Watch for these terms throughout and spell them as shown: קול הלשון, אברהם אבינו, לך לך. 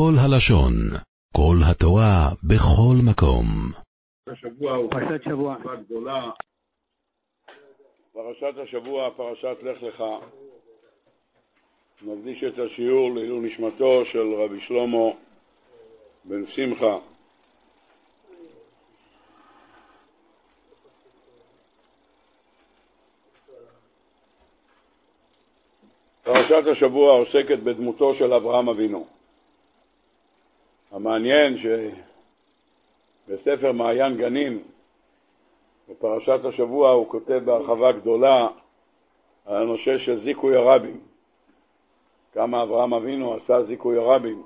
קול הלשון, קול התורה בכל מקום. השבוע הוא פרשת שבוע גדולה. פרשת השבוע, פרשת לך לך. נקדיש את השיעור לעילוי נשמתו של רבי שלמה בן שמחה. פרשת השבוע עוסקת בדמותו של אברהם אבינו. המעניין שבספר מעיין גנים, בפרשת השבוע הוא כותב בהרחבה גדולה על הנושא של זיכוי הרבים. כמה אברהם אבינו עשה זיכוי הרבים.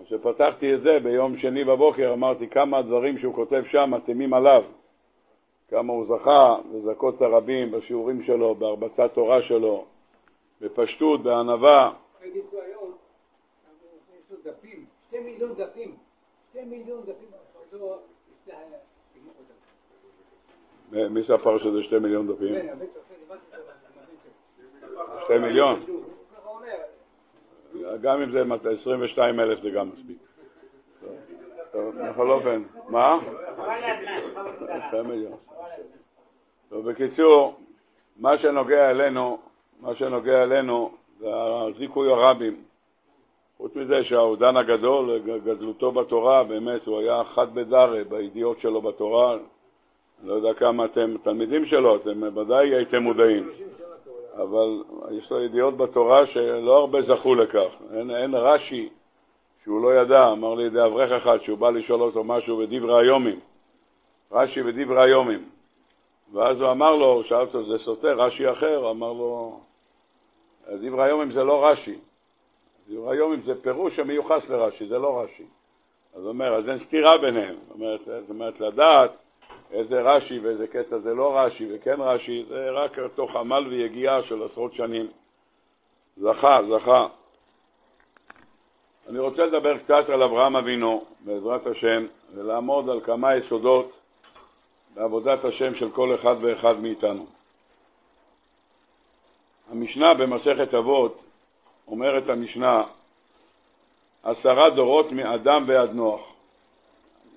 אז שפתחתי את זה ביום שני בבוקר, אמרתי כמה הדברים שהוא כותב שם מתאימים עליו. כמה הוא זכה בזכות הרבים בשיעורים שלו, בהרבצת תורה שלו, בפשטות, בענווה. הייתי היום, יש לו דפים, 2 מיליון דפים. 2 מיליון דפים. מי ספר שזה 2 מיליון דפים? 2 מיליון? גם אם זה 22,000 זה גם מספיק. בכל אופן, מה? 2 מיליון. טוב, בקיצור, מה שנוגע אלינו זה זיכוי הרבים. חוץ מזה שהעודן הגדול, גדלותו בתורה, באמת הוא היה חד בדרה בידיעות שלו בתורה. אני לא יודע כמה אתם תלמידים שלו, אתם ודאי הייתם מודעים. אבל יש לו ידיעות בתורה שלא הרבה זכו לכך. אין רש"י שהוא לא ידע, אמר לי ידי אברך אחד שהוא בא לשאול אותו משהו בדברי היומים. רש"י בדברי היומים. ואז הוא אמר לו, שאלת זה סותר, רש"י אחר, אמר לו, דברי היומים זה לא רש"י. דברי היומים זה פירוש המיוחס לרש"י, זה לא רש"י. אז אומר, אז אין סתירה ביניהם. זאת אומרת לדעת, איזה רש"י ואיזה קטע זה לא רש"י וכן רש"י, זה רק תוך עמל ויגיעה של עשרות שנים. זכה. אני רוצה לדבר קצת על אברהם אבינו, בעזרת השם, ולעמוד על כמה יסודות בעבודת השם של כל אחד ואחד מאיתנו. המשנה במסכת אבות, אומרת המשנה, 10 דורות מאדם ועד נוח.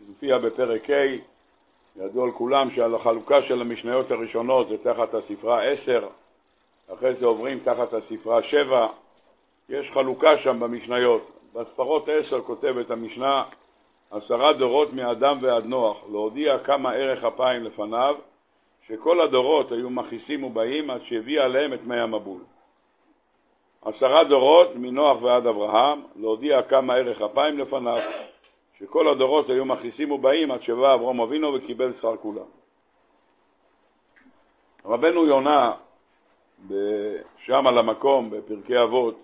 מופיע בפרק ה', ידוע על כולם שעל החלוקה של המשניות הראשונות זה תחת הספרה 10, אחרי זה עוברים תחת הספרה 7, יש חלוקה שם במשניות. בספרות 10 כותבת המשנה 10 דורות מאדם ועד נוח, להודיע כמה ערך אפיים לפניו, שכל הדורות היו מכיסים ובאים עד שהביא עליהם את מי המבול. 10 דורות מנוח ועד אברהם, להודיע כמה ערך אפיים לפניו, שכל הדורות היו מכניסים ובאים עד שבא אברהם אבינו וקיבל שכר כולם. רבנו יונה, שם על המקום, בפרקי אבות,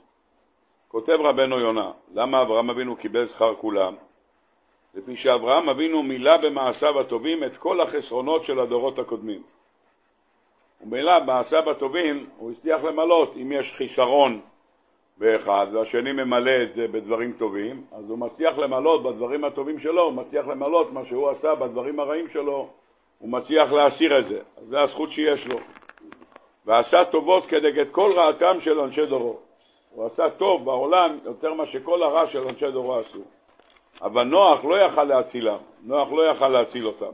כותב רבנו יונה, למה אברהם אבינו קיבל שכר כולם? לפי שאברהם אבינו מילא במעשיו הטובים את כל החסרונות של הדורות הקודמים. ומילא במעשיו הטובים הוא הצליח למלות, אם יש חיסרון באחד, והשני ממלא את זה בדברים טובים, אז הוא מצליח למלות בדברים הטובים שלו, הוא מצליח למלות מה שהוא עשה בדברים הרעים שלו, הוא מצליח להסיר את זה, אז זה הזכות שיש לו. ועשה טובות כנגד כל רעתם של אנשי דורו. הוא עשה טוב בעולם יותר מה שכל הרע של אנשי דורו עשו. אבל נוח לא יכל להצילם, נוח לא יכל להציל אותם.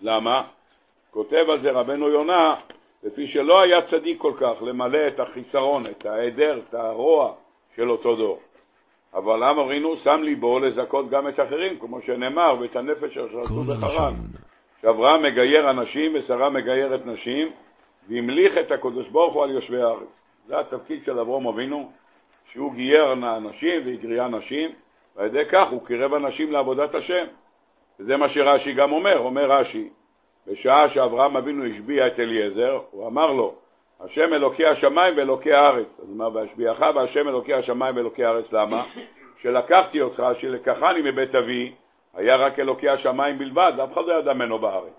למה? כותב על זה רבנו יונה, לפי שלא היה צדיק כל כך למלא את החיסרון, את העדר, את הרוע של אותו דור. אבל עם אבינו שם ליבו לזכות גם את אחרים, כמו שנאמר, ואת הנפש שעשו בחרן. שאברהם מגייר אנשים ושרה מגיירת נשים, והמליך את הקדוש ברוך הוא על יושבי הארץ. זה התפקיד של אברהם אבינו, שהוא גייר אנשים והגריע נשים, ועל ידי כך הוא קירב אנשים לעבודת השם. וזה מה שרש"י גם אומר רש"י, בשעה שאברהם אבינו השביע את אליעזר, הוא אמר לו, השם אלוקי השמיים ואלוקי הארץ. אז מה בהשביעך והשם אלוקי השמיים ואלוקי הארץ, למה? שלקחתי אותך, שלקחני מבית אבי, היה רק אלוקי השמיים בלבד, אף אחד לא ידע ממנו בארץ.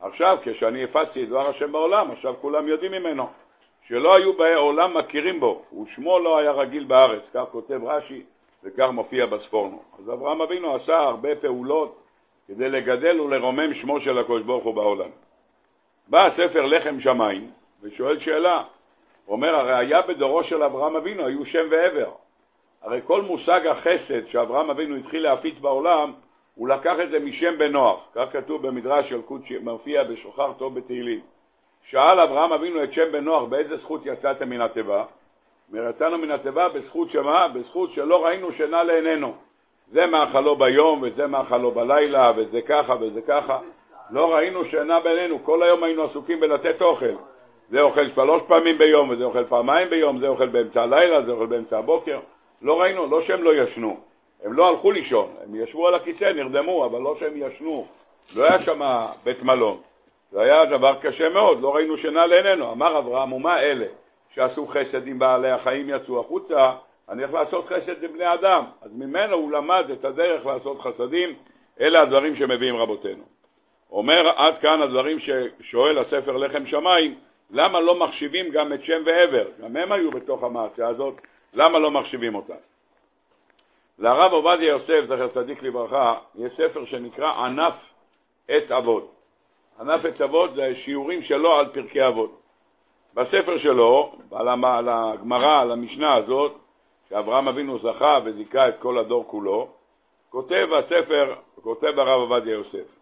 עכשיו, כשאני הפצתי את דבר השם בעולם, עכשיו כולם יודעים ממנו, שלא היו בעולם מכירים בו, ושמו לא היה רגיל בארץ, כך כותב רש"י, וכך מופיע בספורנו. אז אברהם אבינו עשה הרבה פעולות, כדי לגדל ולרומם שמו של הקדוש ברוך הוא בעולם. בא הספר לחם שמיים ושואל שאלה. הוא אומר, הרי היה בדורו של אברהם אבינו, היו שם ועבר. הרי כל מושג החסד שאברהם אבינו התחיל להפיץ בעולם, הוא לקח את זה משם בנוח. כך כתוב במדרש ילקוט שמופיע בשוחר טוב בתהילים. שאל אברהם אבינו את שם בנוח, באיזה זכות יצאת מן התיבה? יצאנו מן התיבה בזכות שמה? בזכות שלא ראינו שינה לעינינו. זה מאכלו ביום וזה מאכלו בלילה וזה ככה וזה ככה. לא ראינו שינה בעינינו, כל היום היינו עסוקים בלתת אוכל. זה אוכל 3 פעמים ביום, וזה אוכל 2 פעמים ביום, זה אוכל באמצע הלילה, זה אוכל באמצע הבוקר. לא ראינו, לא שהם לא ישנו. הם לא הלכו לישון, הם ישבו על הכיסא, נרדמו, אבל לא שהם ישנו. לא היה שם בית מלון. זה היה דבר קשה מאוד, לא ראינו שינה לעינינו. אמר אברהם, ומה אלה שעשו חסד עם בעלי החיים יצאו החוצה? אני הולך לעשות חסד עם בני אדם. אז ממנו הוא למד את הדרך לעשות חסדים. אלה הדברים שמביאים רבותינו. אומר עד כאן הדברים ששואל הספר לחם שמיים, למה לא מחשיבים גם את שם ועבר? גם הם היו בתוך המעשה הזאת, למה לא מחשיבים אותם? לרב עובדיה יוסף, זכר צדיק לברכה, יש ספר שנקרא ענף את אבות. ענף את אבות זה שיעורים שלו על פרקי אבות. בספר שלו, על הגמרא, על המשנה הזאת, שאברהם אבינו זכה וזיכה את כל הדור כולו, כותב הרב עובדיה יוסף.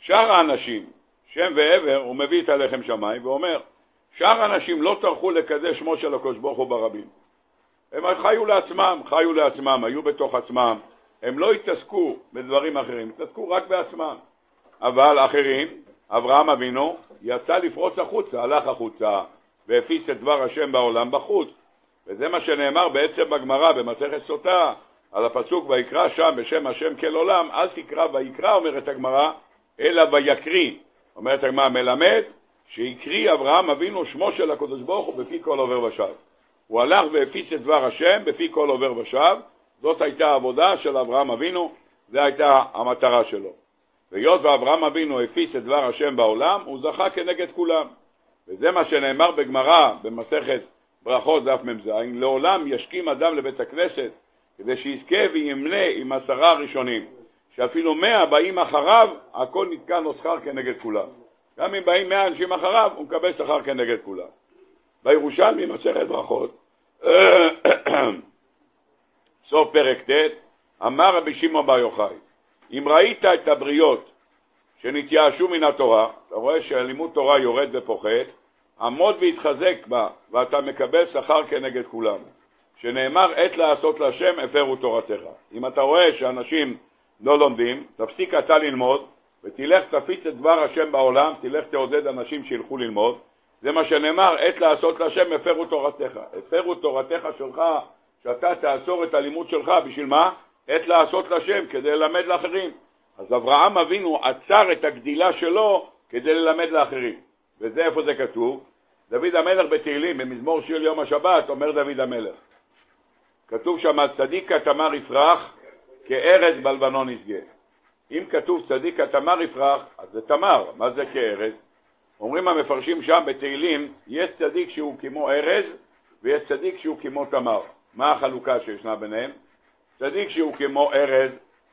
שאר האנשים, שם ועבר, הוא מביא את הלחם שמיים ואומר, שאר האנשים לא טרחו לקדש שמו של הקדוש ברוך הוא ברבים. הם חיו לעצמם, היו בתוך עצמם, הם לא התעסקו בדברים אחרים, התעסקו רק בעצמם. אבל אחרים, אברהם אבינו, יצא לפרוץ החוצה, הלך החוצה, והפיץ את דבר השם בעולם בחוץ. וזה מה שנאמר בעצם בגמרא, במסכת סוטה, על הפסוק ויקרא שם בשם השם כל עולם, אל תקרא ויקרא, אומרת הגמרא, אלא ויקריא. אומרת הגמרא מלמד שיקריא אברהם אבינו שמו של הקדוש ברוך הוא בפי כל עובר ושב. הוא הלך והפיץ את דבר השם בפי כל עובר ושב. זאת הייתה העבודה של אברהם אבינו, זו הייתה המטרה שלו. והיות ואברהם אבינו הפיץ את דבר השם בעולם, הוא זכה כנגד כולם. וזה מה שנאמר בגמרא במסכת ברכות דף מ"ז, לעולם ישכים אדם לבית הכנסת כדי שיזכה וימנה עם 10 ראשונים. שאפילו 100 באים אחריו, הכל נתקן לו שכר כנגד כולם. גם אם באים 100 אנשים אחריו, הוא מקבל שכר כנגד כולם. בירושלמי מסכת ברכות, סוף פרק ט', אמר רבי שמעון בר יוחאי, אם ראית את הבריות שנתייאשו מן התורה, אתה רואה שהלימוד תורה יורד ופוחת, עמוד והתחזק בה, ואתה מקבל שכר כנגד כולם. שנאמר עת לעשות להשם, הפרו תורתך. אם אתה רואה שאנשים לא לומדים, תפסיק אתה ללמוד ותלך תפיץ את דבר השם בעולם, תלך תעודד אנשים שילכו ללמוד. זה מה שנאמר, עת לעשות להשם הפרו תורתך. הפרו תורתך שלך, שאתה תאסור את הלימוד שלך, בשביל מה? עת לעשות להשם, כדי ללמד לאחרים. אז אברהם אבינו עצר את הגדילה שלו כדי ללמד לאחרים. וזה איפה זה כתוב? דוד המלך בתהילים, במזמור שיר יום השבת, אומר דוד המלך. כתוב שם, צדיק כתמר יפרח, כארז בלבנון ישגה. אם כתוב צדיק כתמר יפרח, אז זה תמר. מה זה כארז? אומרים המפרשים שם בתהילים, יש צדיק שהוא כמו ארז, ויש צדיק שהוא כמו תמר. מה החלוקה שישנה ביניהם? צדיק שהוא כמו ארז,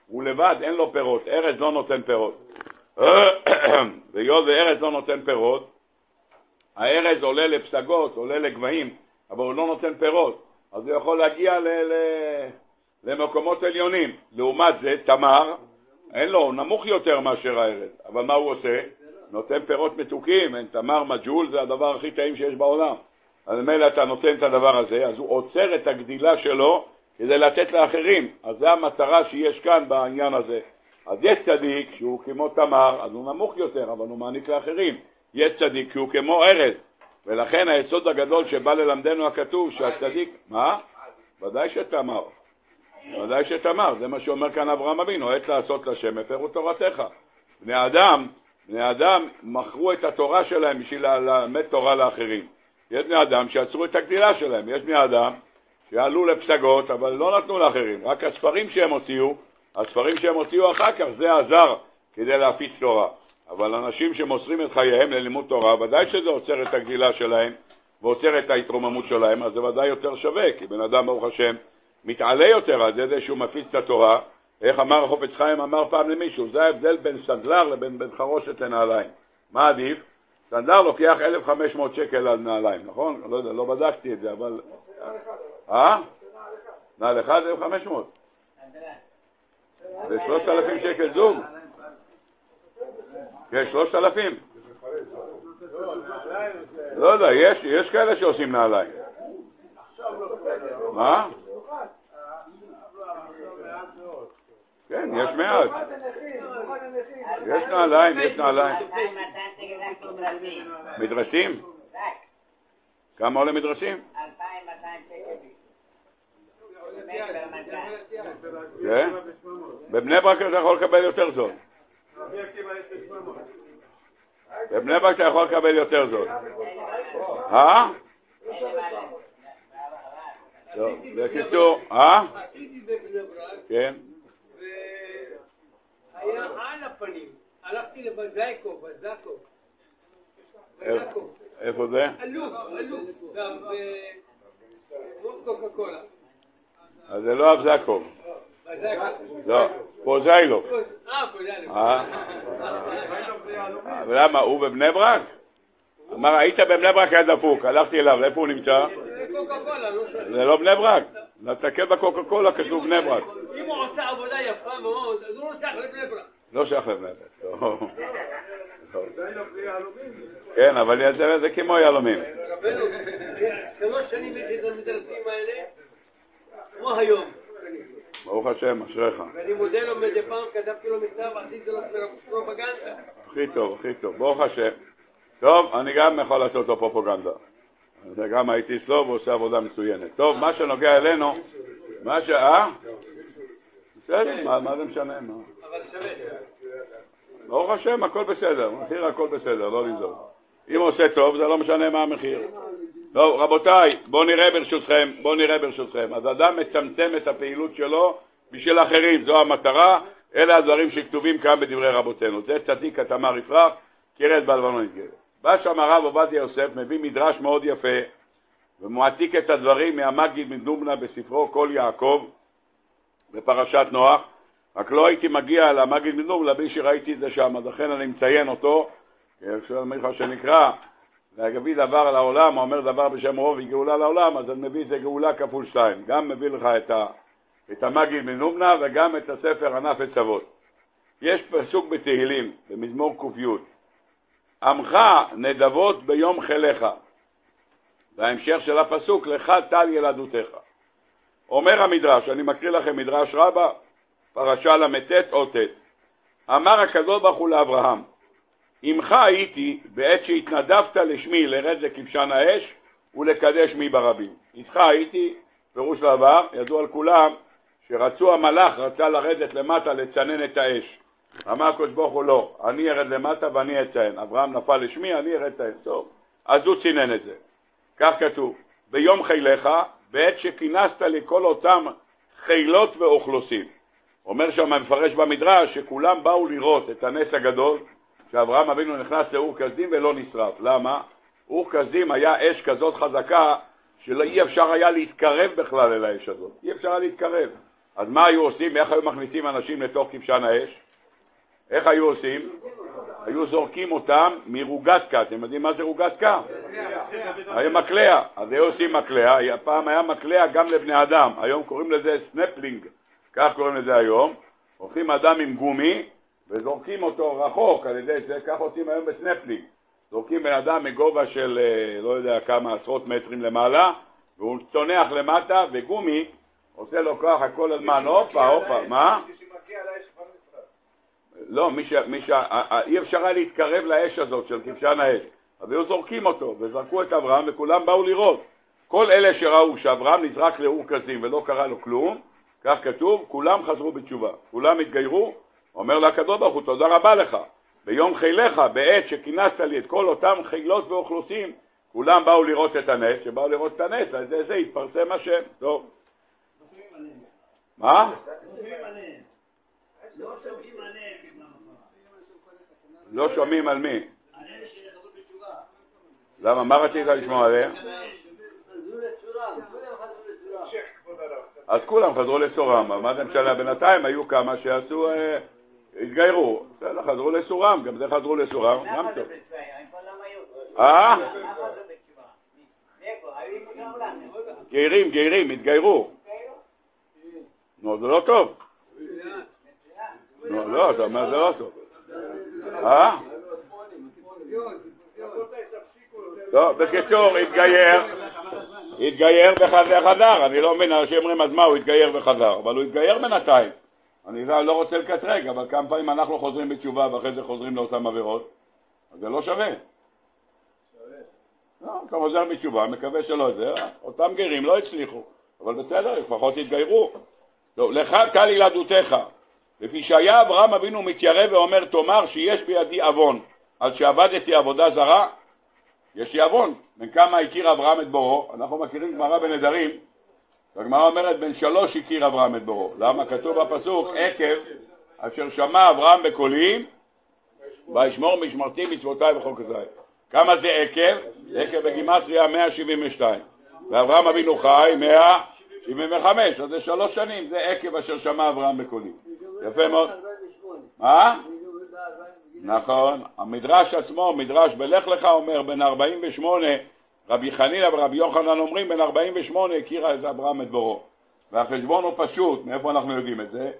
הוא לבד, אין לו פירות. ארז לא נותן פירות. ויוד וארז לא נותן פירות. הארז עולה לפסגות, עולה לגבהים, אבל הוא לא נותן פירות. אז הוא יכול להגיע למקומות עליונים. לעומת זה, תמר, אין לו, הוא נמוך יותר מאשר הארז. אבל מה הוא עושה? נותן פירות מתוקים, אין תמר, מג'ול, זה הדבר הכי טעים שיש בעולם. אז מילא אתה נותן את הדבר הזה, אז הוא עוצר את הגדילה שלו כדי לתת לאחרים. אז זה המטרה שיש כאן בעניין הזה. אז יש צדיק שהוא כמו תמר, אז הוא נמוך יותר, אבל הוא מעניק לאחרים. יש צדיק שהוא כמו ארז. ולכן היסוד הגדול שבא ללמדנו הכתוב, שהצדיק, מה? ודאי שתמר. ודאי שתמר, זה מה שאומר כאן אברהם אבינו, עת לעשות לשם, הפרו תורתך. בני אדם מכרו את התורה שלהם בשביל ללמד תורה לאחרים. יש בני אדם שעצרו את הגדילה שלהם, יש בני אדם שעלו לפסגות, אבל לא נתנו לאחרים, רק הספרים שהם הוציאו אחר כך, זה עזר כדי להפיץ תורה. אבל אנשים שמוסרים את חייהם ללימוד תורה, ודאי שזה עוצר את הגדילה שלהם, ועוצר את ההתרוממות שלהם, אז זה ודאי יותר שווה, כי בן אדם ברוך השם מתעלה יותר על ידי שהוא מפיץ את התורה. איך אמר חופץ חיים, אמר פעם למישהו, זה ההבדל בין סנדלר לבין בן חרושת לנעליים. מה עדיף? סנדלר לוקח 1,500 שקל על נעליים, נכון? לא יודע, לא בדקתי את זה, אבל... נעל אחד זה 500. זה 3,000 שקל זום. כן, 3,000. לא יודע, יש כאלה שעושים נעליים. מה? כן, יש מעט. יש נעליים, יש נעליים. מדרשים? כמה עולה מדרשים? 2,200 שקל. כן? בבני ברק אתה יכול לקבל יותר זול. בבני ברק אתה יכול לקבל יותר זול. טוב, בקיצור, כן. היה על הפנים. הלכתי לבזאיקו, איפה זה? אלוף, קוקה קולה. אז זה לא אבזאיקו. לא, פוזיילוב. פוזיילוב. ולמה, הוא בבני ברק? אמר, היית בבני ברק היה דפוק, הלכתי אליו, איפה הוא נמצא? זה לא בני ברק. נתקל בקוקה קולה כתוב בני ברק. אם הוא עושה עבודה יפה מאוד, אז הוא לא שייך לבני ברק. לא שייך לבני ברק, טוב. כן, אבל זה כמו יהלומים. 3 שנים הייתי במדרסים האלה, כמו היום. ברוך השם, אשריך. ואני מודה לו מדי פעם, כתבתי לו מכתב, עשיתי לו פרופגנדה. הכי טוב, הכי טוב, ברוך השם. טוב, אני גם יכול לעשות לו פרופגנדה. זה גם הייתי סלוב, הוא עושה עבודה מצוינת. טוב, מה שנוגע אלינו, מה ש... בסדר, מה זה משנה? אבל שווה. ברוך השם, הכל בסדר, מחיר הכל בסדר, לא נזור. אם עושה טוב, זה לא משנה מה המחיר. טוב, רבותיי, בואו נראה ברשותכם. אז אדם מצמצם את הפעילות שלו בשביל אחרים, זו המטרה, אלה הדברים שכתובים כאן בדברי רבותינו. זה צדיק התמר יפרח, קראת בלבנו נתגל. בא שם הרב עובדיה יוסף, מביא מדרש מאוד יפה, ומועתיק את הדברים מהמגיד מדומנה בספרו קול יעקב, בפרשת נוח, רק לא הייתי מגיע אל המגיד מדומנה בלי שראיתי את זה שם, אז לכן אני מציין אותו, כשאומר שנקרא, להביא דבר לעולם, אומר דבר בשם רוב היא גאולה לעולם, אז אני מביא את זה גאולה כפול 2, גם מביא לך את המגיד מדומנה וגם את הספר ענף עצבות. יש פסוק בתהילים, במזמור קופיות, עמך נדבות ביום חילך, וההמשך של הפסוק, לך טל ילדותך. אומר המדרש, אני מקריא לכם מדרש רבה, פרשה למתת עותת, אמר הקדוש ברוך הוא לאברהם, עמך הייתי בעת שהתנדבת לשמי לרד לכבשן האש ולקדש מי ברבים. איתך הייתי, פירוש לעבר, ידוע על כולם, שרצו המלאך רצה לרדת למטה לצנן את האש. אמר הקדוש ברוך הוא לא, אני ארד למטה ואני אצנן. אברהם נפל לשמי, אני ארד את האש. טוב, אז הוא צינן את זה. כך כתוב, ביום חילך, בעת שכינסת לכל אותם חילות ואוכלוסים. אומר שם המפרש במדרש שכולם באו לראות את הנס הגדול, שאברהם אבינו נכנס לאור כזדים ולא נשרף. למה? אור כזדים היה אש כזאת חזקה שלא אי אפשר היה להתקרב בכלל אל האש הזאת. אי אפשר היה להתקרב. אז מה היו עושים? איך היו מכניסים אנשים לתוך כבשן האש? איך היו עושים? היו זורקים אותם מרוגתקה. אתם יודעים מה זה רוגתקה? היה מקלע. אז היו עושים מקלע. הפעם היה מקלע גם לבני אדם. היום קוראים לזה סנפלינג. כך קוראים לזה היום. הולכים אדם עם גומי וזורקים אותו רחוק על ידי זה, כך עושים היום בסנפלינג. זורקים בן אדם מגובה של לא יודע כמה עשרות מטרים למעלה, והוא צונח למטה וגומי עושה לו כוח הכל הזמן. אופה, אופה, מה? לא, אי אפשר היה להתקרב לאש הזאת של כבשן האש. אז היו זורקים אותו וזרקו את אברהם וכולם באו לראות. כל אלה שראו שאברהם נזרק לאור כזים ולא קרה לו כלום, כך כתוב, כולם חזרו בתשובה, כולם התגיירו. אומר לה הקדוש ברוך הוא, תודה רבה לך, ביום חילך, בעת שכינסת לי את כל אותם חילות ואוכלוסים, כולם באו לראות את הנס, שבאו לראות את הנס, אז זה התפרסם השם, טוב. מה? לא שומעים על מי? למה, מה רצית לשמוע עליה? אז כולם חזרו לסורם, אבל מה זה משנה? בינתיים היו כמה שעשו, התגיירו, חזרו לסורם, גם זה חזרו לסורם, גם טוב. גיירים, התגיירו. נו, זה לא טוב. נו, לא, אתה אומר זה לא טוב. אה? טוב, בקיצור, התגייר וחזר. אני לא מבין, אנשים אומרים, אז מה, הוא התגייר וחזר. אבל הוא התגייר בינתיים. אני לא רוצה לקטרק, אבל כמה פעמים אנחנו חוזרים בתשובה ואחרי זה חוזרים לאותם עבירות. אז זה לא שווה. לא, אתה חוזר בתשובה, מקווה שלא זה. אותם גרים לא הצליחו, אבל בסדר, לפחות התגיירו. לא, לך קל ילדותיך. לפי שהיה אברהם אבינו מתיירא ואומר, תאמר שיש בידי עוון, על שעבדתי עבודה זרה, יש לי עוון. בין כמה הכיר אברהם את בורו? אנחנו מכירים גמרא בנדרים, והגמרא אומרת, בין 3 הכיר אברהם את בורו. למה? כתוב בפסוק, עקב אשר שמע אברהם בקולי, וישמור משמרתי מצוותי וחוקותי. כמה זה עקב? עקב בגימטריה 172. ואברהם אבינו חי 175, אז זה 3 שנים, זה עקב אשר שמע אברהם בקולי. יפה מאוד. מה? נכון. המדרש עצמו, מדרש בלך לך אומר, בין 48, רבי חנינא ורבי יוחנן אומרים, בין 48 הכירה את אברהם את בורו. והחשבון הוא פשוט, מאיפה אנחנו יודעים את זה?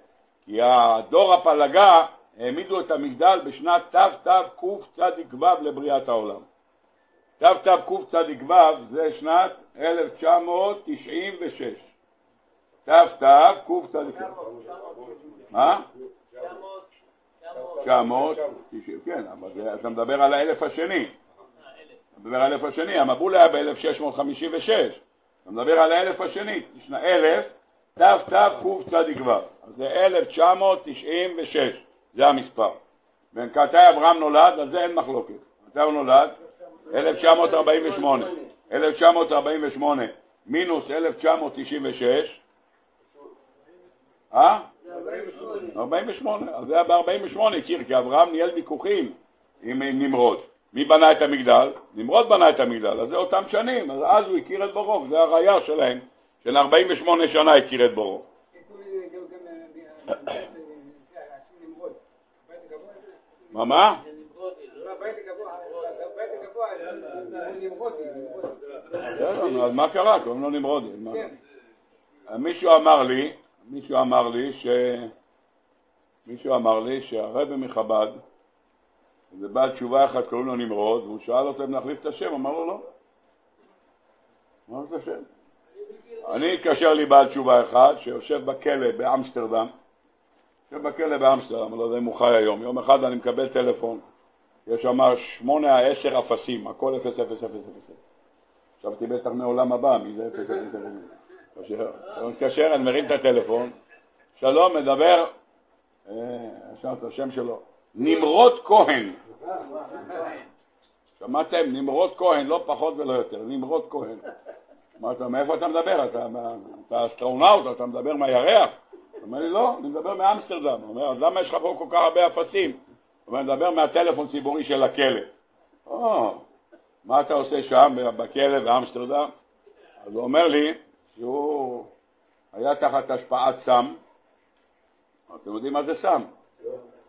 כי הדור הפלגה העמידו את המגדל בשנת תתקצ"ו לבריאת העולם. תתקצ"ו זה שנת 1996. תתקצ"ו. מה? 990, כן, אבל אתה מדבר על האלף השני. אתה מדבר על האלף השני, המבול היה ב-1656. אתה מדבר על האלף השני, ישנה 1000, תתקצ"ו. אז זה 1996, זה המספר. ומתי אברהם נולד, על זה אין מחלוקת. מתי הוא נולד? 1948. 1948 מינוס 1996. אה? 48, אז זה היה ב-48 הכיר, כי אברהם ניהל ויכוחים עם נמרוד. מי בנה את המגדל? נמרוד בנה את המגדל, אז זה אותם שנים, אז הוא הכיר את בורו, זה הראייה שלהם, של 48 שנה הכיר את בורו. מה? אז מה קרה? קוראים לו נמרודי. מישהו אמר לי שהרב מחב"ד, זה בא תשובה אחת, קוראים לו נמרוד, והוא שאל אותם להחליף את השם, אמר לו לא. אמר את השם. אני אקשר לי בעל תשובה אחד שיושב בכלא באמסטרדם, אני לא יודע אם הוא חי היום. יום אחד אני מקבל טלפון, יש שם 8-10 אפסים, הכל 0-0-0-0. חשבתי בטח מעולם הבא, מי זה 0-0-0-0. כאשר אני מרים את הטלפון, שלום, מדבר, עכשיו את השם שלו, נמרוד כהן. שמעתם? נמרוד כהן, לא פחות ולא יותר, נמרוד כהן. מאיפה אתה מדבר? אתה אסטרונאוט, אתה מדבר מהירח? אומר לי, לא, אני מדבר מאמסטרדם. אומר, אז למה יש לך פה כל כך הרבה אפסים? אומר, אני מדבר מהטלפון ציבורי של הכלא. מה אתה עושה שם, בכלא, באמסטרדם? אז הוא אומר לי, שהוא היה תחת השפעת סם. אתם יודעים מה זה סם?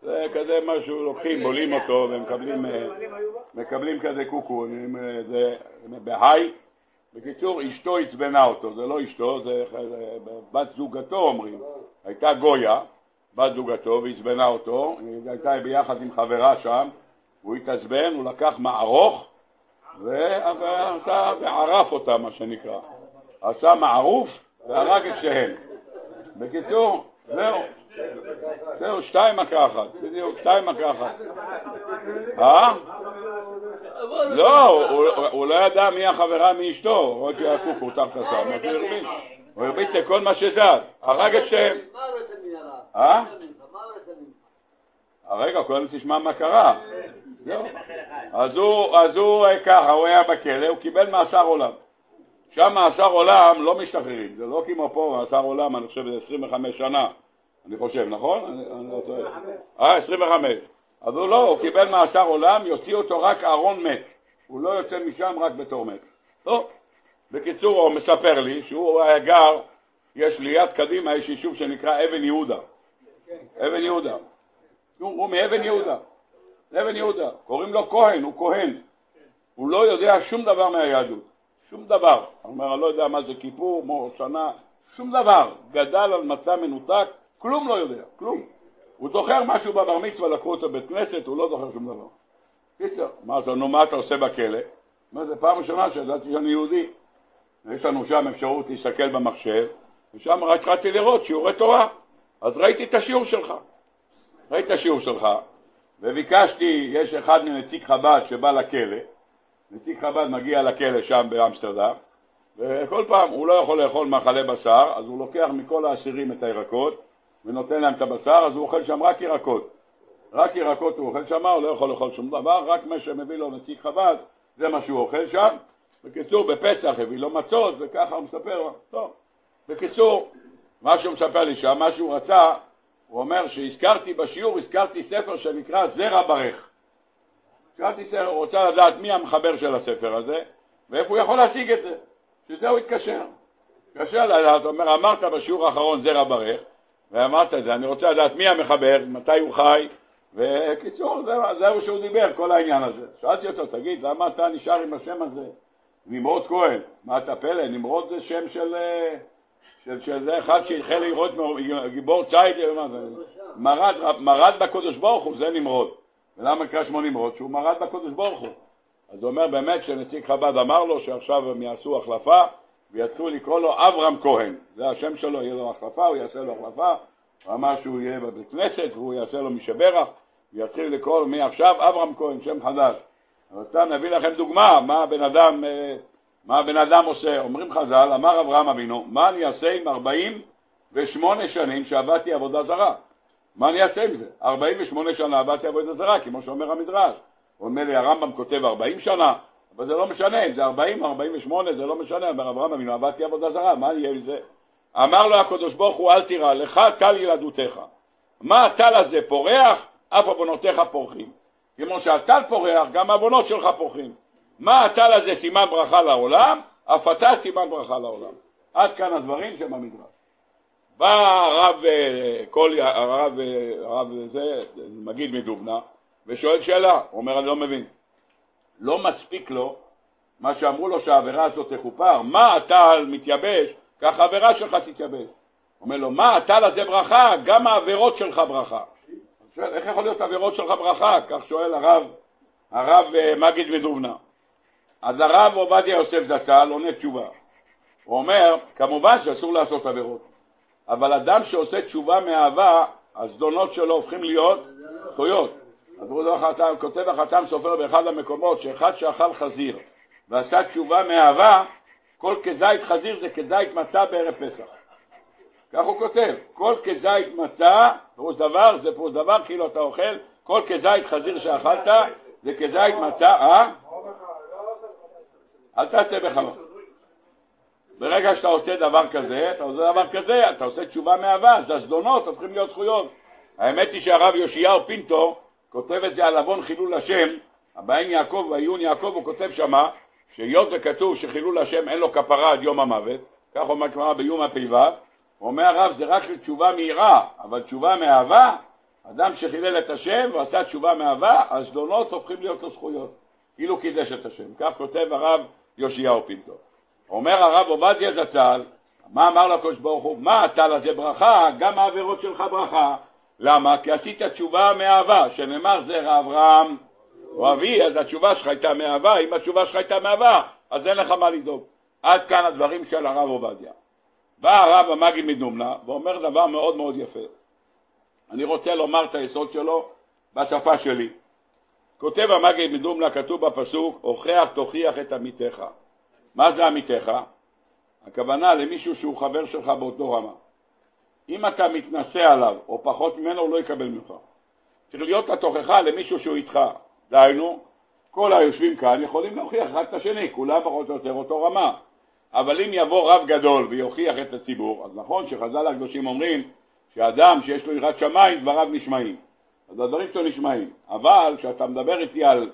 זה כזה משהו, לוקחים, בולים אותו ומקבלים כזה קוקו, זה בהיי. בקיצור, אשתו הצבנה אותו, זה לא אשתו, זה בת זוגתו אומרים. הייתה גויה, בת זוגתו, והצבנה אותו, היא הייתה ביחד עם חברה שם, הוא התעצבן, הוא לקח מערוך, וערף אותה מה שנקרא. עשה מערוף והרג את שהם. בקיצור, זהו, 2 מכות, בדיוק, 2 מכות. לא, הוא לא ידע מי החברה מאשתו, עוד שהקוף הוא תחת הסם, הוא הרביץ לכל מה שזד, הרג את שהם. הרגע, כולם תשמע מה קרה. אז הוא ככה, הוא היה בכלא, הוא קיבל מאסר עולם. שם מאסר עולם לא משתחררים, זה לא כמו פה, מאסר עולם, אני חושב, זה 25 שנה, אני חושב, נכון? 25. אז הוא לא, הוא קיבל מאסר עולם, יוציא אותו רק ארון מת, הוא לא יוצא משם רק בתור מת. לא. בקיצור, הוא מספר לי שהוא היה גר, יש ליד קדימה, יש יישוב שנקרא אבן יהודה. אבן יהודה. הוא מאבן יהודה. אבן יהודה. קוראים לו כהן, הוא כהן. הוא לא יודע שום דבר מהיהדות. שום דבר. אני אומר, אני לא יודע מה זה כיפור, מור, שנה, שום דבר, גדל על מצע מנותק, כלום לא יודע, כלום. הוא זוכר משהו בבר מצווה, לקחו אותו בית כנסת, הוא לא זוכר שום דבר. קיצר, מה אתה נו, מה אתה עושה בכלא? מה זה פעם ראשונה שידעתי שאני יהודי. יש לנו שם אפשרות להסתכל במחשב, ושם רק רציתי לראות שיעורי תורה. אז ראיתי את השיעור שלך. ראיתי את השיעור שלך, וביקשתי, יש אחד מנציג חב"ד שבא לכלא, נציג חב"ד מגיע לכלא שם באמסטרדם, וכל פעם הוא לא יכול לאכול מאכלי בשר, אז הוא לוקח מכל העשירים את הירקות, ונותן להם את הבשר, אז הוא אוכל שם רק ירקות. רק ירקות הוא אוכל שם, הוא לא יכול לאכול שום דבר, רק מה שמביא לו נציג חב"ד, זה מה שהוא אוכל שם. בקיצור, בפסח הביא לו מצות, וככה הוא מספר. טוב. בקיצור, מה שהוא מספר לי שם, מה שהוא רצה, הוא אומר שהזכרתי בשיעור, הזכרתי ספר שנקרא זרע ברך. הזכרתי ספר, הוא רוצה לדעת מי המחבר של הספר הזה, ואיפה הוא יכול להשיג את זה. שזה הוא התקשר. התקשר לדעת, הוא אומר, אמרת בשיעור האחרון זרע ברך, ואמרת את זה, אני רוצה לדעת מי המחבר, מתי הוא חי, וקיצור, זה הוא שהוא דיבר, כל העניין הזה. שאלתי אותו, תגיד, למה אתה נשאר עם השם הזה? נמרוד כהן, מה אתה פלא? נמרוד זה שם של זה אחד שהתחיל לראות גיבור צייד, מרד בקודש ברוך הוא, זה נמרוד. ולמה נקרא שמו נמרוד? שהוא מרד בקודש ברוך הוא. אז הוא אומר באמת שנציג חב"ד אמר לו שעכשיו הם יעשו החלפה, ויצאו לקרוא לו אברהם כהן. זה השם שלו, יהיה לו החלפה, הוא יעשה לו החלפה, הוא אמר שהוא יהיה בבית כנסת, והוא יעשה לו משברך, ויתחיל לקרוא לו מעכשיו אברהם כהן, שם חדש. אבל סתם נביא לכם דוגמה, מה הבן אדם עושה. אומרים חז"ל, אמר אברהם אבינו, מה אני אעשה עם 48 שנים שעבדתי עבודה זרה? מה אני אעשה עם זה? 48 שנה עבדתי עבודה זרה, כמו שאומר המדרש. הוא אומר לי, הרמב"ם כותב 40 שנה, אבל זה לא משנה, זה 40, 48, זה לא משנה. אמר אברהם אבינו, עבדתי עבודה זרה, מה יהיה עם זה? אמר לו הקדוש ברוך הוא, אל תירא, לך טל ילדותיך. מה הטל הזה פורח, אף עוונותיך פורחים. כמו שהטל פורח, גם העוונות שלך פורחים. מה הטל הזה סימן ברכה לעולם? אף אתה סימן ברכה לעולם. עד כאן הדברים שבמדרש. בא הרב זה, מגיד מדובנה, ושואל שאלה. הוא אומר, אני לא מבין. לא מספיק לו מה שאמרו לו שהעבירה הזאת תכופר. מה הטל מתייבש? כך העבירה שלך תתייבש. אומר לו, מה הטל הזה ברכה? גם העבירות שלך ברכה. איך יכול להיות עבירות שלך ברכה? כך שואל הרב מגיד מדובנה. אז הרב עובדיה יוסף זצ"ל עונה תשובה. הוא אומר, כמובן שאסור לעשות עבירות, אבל אדם שעושה תשובה מאהבה, הזדונות שלו הופכים להיות זכויות. אז הוא כותב החתם סופר באחד המקומות, שאחד שאכל חזיר ועשה תשובה מאהבה, כל כזית חזיר זה כזית מצה בערב פסח. כך הוא כותב, כל כזית מצה, זה פה דבר, כאילו אתה אוכל, כל כזית חזיר שאכלת, זה כזית מצה, אל תעשה בחמור. ברגע שאתה עושה דבר כזה, אתה עושה תשובה מאהבה, זה הזדונות, הופכים להיות זכויות. האמת היא שהרב יאשיהו פינטו כותב את זה על עוון חילול השם, בעיון יעקב הוא כותב שמה, שהיות וכתוב שחילול השם אין לו כפרה עד יום המוות, כך אומר כמה ביום הפעיבה, הוא אומר הרב זה רק תשובה מהירה, אבל תשובה מאהבה, אדם שחילל את השם ועשה תשובה מאהבה, הזדונות הופכים להיות לו זכויות. אילו קידש את השם. כך כותב הרב יאשיהו פינטו. אומר הרב עובדיה זצ"ל, מה אמר לקדוש ברוך הוא? מה הטל הזה ברכה? גם העבירות שלך ברכה. למה? כי עשית תשובה מאהבה, שנאמר זרע אברהם הוא אבי, אז התשובה שלך הייתה מאהבה, אם התשובה שלך הייתה מאהבה, אז אין לך מה לדאוג. עד כאן הדברים של הרב עובדיה. בא הרב המגיד מדובנה, ואומר דבר מאוד מאוד יפה. אני רוצה לומר את היסוד שלו בשפה שלי. כותב המגיד מדובנה, כתוב בפסוק, הוכח תוכיח את עמיתך. מה זה עמיתך? הכוונה למישהו שהוא חבר שלך באותו רמה. אם אתה מתנסה עליו או פחות ממנו, הוא לא יקבל ממך. צריך להיות התוכחה למישהו שהוא איתך. דהיינו, כל היושבים כאן יכולים להוכיח אחד את השני, כולם פחות או יותר אותו רמה. אבל אם יבוא רב גדול ויוכיח את הציבור, אז נכון שחז"ל הקדושים אומרים שאדם שיש לו יראת שמיים דבריו נשמעים. אז הדברים שלו נשמעים. אבל כשאתה מדבר איתי על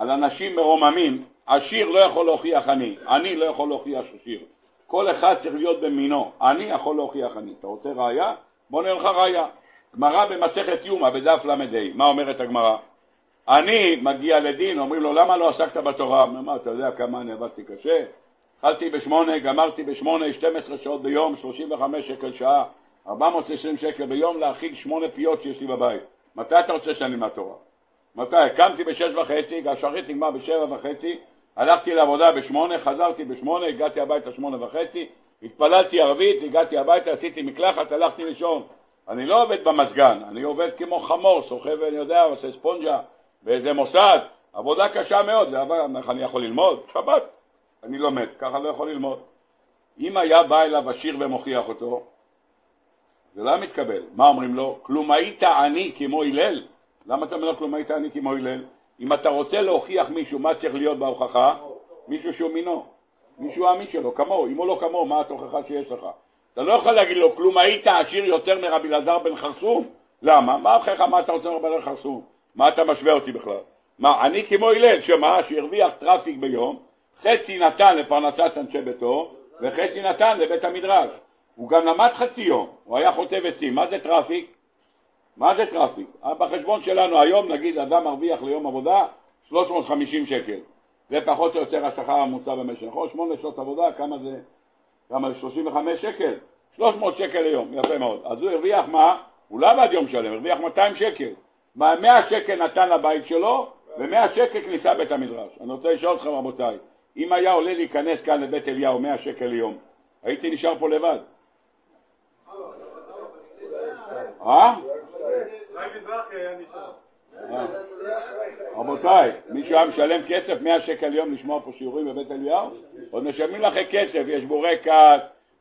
אנשים מרוממים, עשיר לא יכול להוכיח אני לא יכול להוכיח עשיר. כל אחד צריך להיות במינו, אני יכול להוכיח אני. אתה רוצה ראיה? בוא נלך ראיה. גמרא במסכת יומא בדף למדי, מה אומרת הגמרא? אני מגיע לדין, אומרים לו למה לא עסקת בתורה? מה אתה יודע כמה אני עבדתי קשה? התחלתי ב8, גמרתי ב8, 12 שעות ביום, 35 שקל שעה, 420 שקל ביום להאכיל 8 פיות שיש לי בבית. מתי אתה רוצה שאני מהתורה? מתי? קמתי ב6:30, השחרית נגמר ב7:30, הלכתי לעבודה ב8, חזרתי ב8, הגעתי הביתה 8:30, התפללתי ערבית, הגעתי הביתה, עשיתי מקלחת, הלכתי לישון. אני לא עובד במזגן, אני עובד כמו חמור, סוחב, אני יודע, עושה ספונג'ה, באיזה מוסד, עבודה קשה מאוד, זה עבר, אני יכול ללמוד, שבת, אני לומד, ככה לא יכול ללמוד. אם היה בא אליו עשיר ומוכיח אותו, זה לא מתקבל. מה אומרים לו? כלום היית עני כמו הלל. למה אתה אומר כלום היית עני כמו הלל? אם אתה רוצה להוכיח מישהו, מה צריך להיות בהוכחה? מישהו שהוא מינו, מישהו העמי שלו, כמוהו. אם הוא לא כמוהו, מה התוכחה שיש לך? אתה לא יכול להגיד לו, כלום היית עשיר יותר מרבי אלעזר בן חרסום? למה? מה אחריך, מה אתה רוצה מרבי אלעזר בן חרסום? מה אתה משווה אותי בכלל? מה, אני כמו הלל, שמה? שהרוויח טראפיק ביום, חצי נתן לפרנסת אנשי ביתו, וחצי נתן לבית המדרש. הוא גם למד חצי יום, הוא היה חוטב עצים. מה זה טראפיק? מה זה טראפיק? בחשבון שלנו היום, נגיד, אדם מרוויח ליום עבודה 350 שקל. זה פחות או יותר השכר הממוצע במשך. 8 שעות עבודה, כמה זה? כמה זה? 35 שקל? 300 שקל ליום, יפה מאוד. אז הוא הרוויח מה? הוא לא עבד יום שלם, הרוויח 200 שקל. 100 שקל נתן לבית שלו, ו100 שקל כניסה בית המדרש. אני רוצה לשאול אתכם, רבותיי, אם היה עולה להיכנס כאן לבית אליהו 100 שקל ליום, הייתי נשאר פה לבד. אה? רבותיי, מישהו היה משלם כסף 100 שקל ליום לשמוע פה שיעורים בבית אליהו? עוד משלמים לכם כסף, יש בורקס,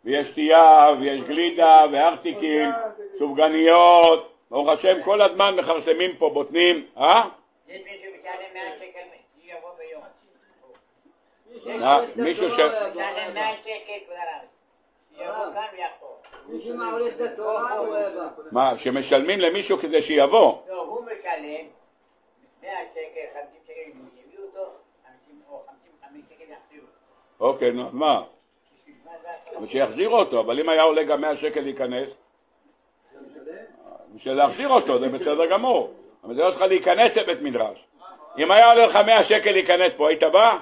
ויש שתייה, ויש גלידה, וארטיקים, סופגניות, ברוך השם, כל הזמן מחרסמים פה בוטנים, אה? יש מישהו משלם 100 שקל יבוא ביום. מישהו משלם 100 שקל כולרם. יבוא כאן ויחפור. מישהו מעולך לתורה או אבא? מה, שמשלמים למישהו כזה שיבוא? לא, הוא משלם 100 שקל, 50 שקל, יביאו אותו, 50 שקל יחזירו. אוקיי, מה? שיחזירו אותו, אבל אם היה עולה גם 100 שקל להיכנס, בשביל להחזיר אותו, זה בסדר גמור. אבל זה לא צריך להיכנס לבית מדרש. אם היה עולה לך 100 שקל להיכנס פה, היית בא?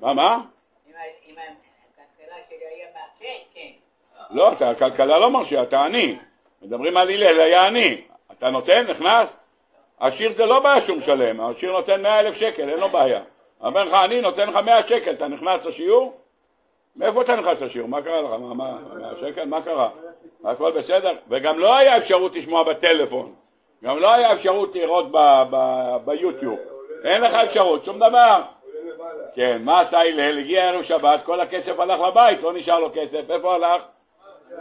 מה, מה? אם הכלכלה שלי היה מרשית, כן. לא, הכלכלה לא מרשית, אתה עני. מדברים על הלל, היה עני. אתה נותן, נכנס? עשיר זה לא בעיה שום שלם. העשיר נותן 100,000 שקל, אין לו בעיה. אומר לך, אני נותן לך 100 שקל, אתה נכנס לשיעור? מאיפה אתה נכנס לשיעור? מה קרה לך? מה קרה? הכל בסדר? וגם לא היה אפשרות לשמוע בטלפון. גם לא היה אפשרות לראות ביוטיוב. אין לך אפשרות, שום דבר. כן, מה עשה הלל? הגיע ערב שבת, כל הכסף הלך לבית, לא נשאר לו כסף. איפה הלך?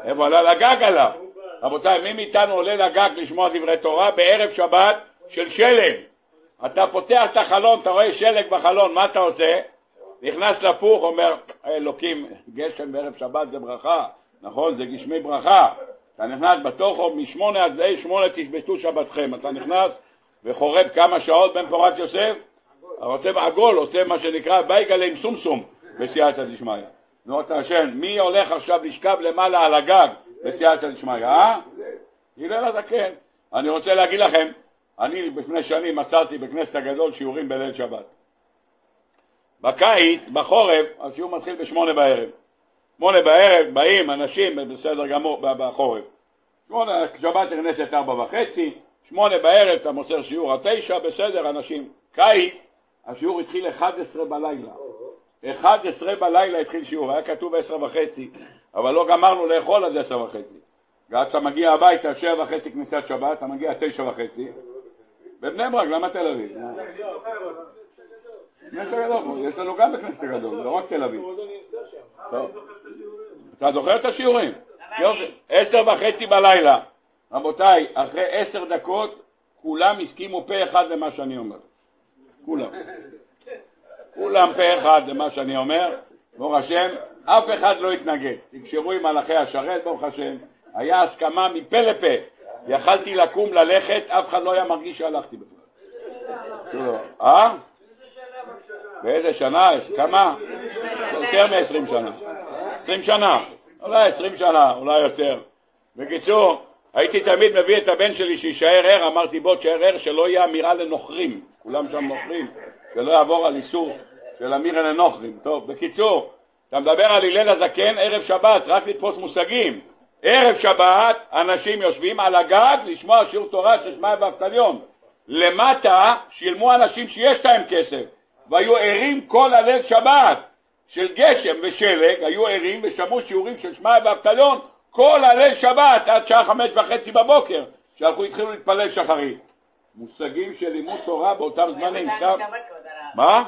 איפה הלך? לגג הלך. רבותיי, מי מאיתנו עולה לגג לשמוע דברי תורה בערב שבת של שלג? אתה פותח את החלון, אתה רואה שלג בחלון, מה אתה עושה? נכנס לפוך, אומר, אלוקים, גשם בערב שבת זה ברכה, נכון? זה גשמי ברכה. אתה נכנס בתוכו, מ8 עד 8 תשבתו שבתכם. אתה נכנס וחורב כמה שעות בן פורת יוסף, הרוצב עגול, עושה מה שנקרא בייגלה עם סומסום, בסייעתא דשמיא. נו, אתה השם, מי הולך עכשיו לשכב למעלה על הגג בסייעתא דשמיא, אה? הלל הזקן. אני רוצה להגיד לכם, אני לפני שנים מצאתי בכנסת הגדול שיעורים בליל שבת. בקיץ, בחורף, השיעור מתחיל ב8 בערב. 8 בערב באים אנשים בסדר גמור בחורף. שבת נכנסת 4:30, 8 בערב אתה מוסר שיעור 9, בסדר אנשים. קיץ, השיעור התחיל 11 בלילה. 11 בלילה התחיל שיעור, היה כתוב 10:30, אבל לא גמרנו לאכול עד 10:30. ואז אתה מגיע הביתה 7:30 כניסת שבת, אתה מגיע 9:30. בבני ברק, למה תל אביב? יש לנו גם בכנסת הגדול, לא רק תל אביב. אתה זוכר את השיעורים? 10:30 בלילה. רבותיי, אחרי 10 דקות כולם הסכימו פה אחד למה שאני אומר. כולם פה אחד למה שאני אומר. ברוך השם, אף אחד לא התנגד. תקשרו עם מלאכי השרת, ברוך השם. היה הסכמה מפה לפה. יכלתי לקום ללכת, אף אחד לא היה מרגיש שהלכתי בכלל. אה? באיזה שנה? כמה? יותר מ-20 שנה. 20 שנה. אולי 20 שנה, אולי יותר. בקיצור, הייתי תמיד מביא את הבן שלי שישאר ער, אמרתי בוא תשאר ער שלא יהיה אמירה לנוכרים. כולם שם נוכרים, שלא יעבור על איסור של אמירן הנוכרים. טוב, בקיצור, אתה מדבר על הלל הזקן, ערב שבת, רק לתפוס מושגים. ערב שבת, אנשים יושבים על הגג לשמוע שיעור תורה ששמע באבטליון. למטה שילמו אנשים שיש להם כסף, והיו ערים כל הלל שבת, של גשם ושלג, היו ערים ושמעו שיעורים של שמע באבטליון, כל הלל שבת, עד שעה 5:30 בבוקר, שהלכו התחילו להתפלל שחרית. מושגים של לימוד תורה באותם זמנים. מה?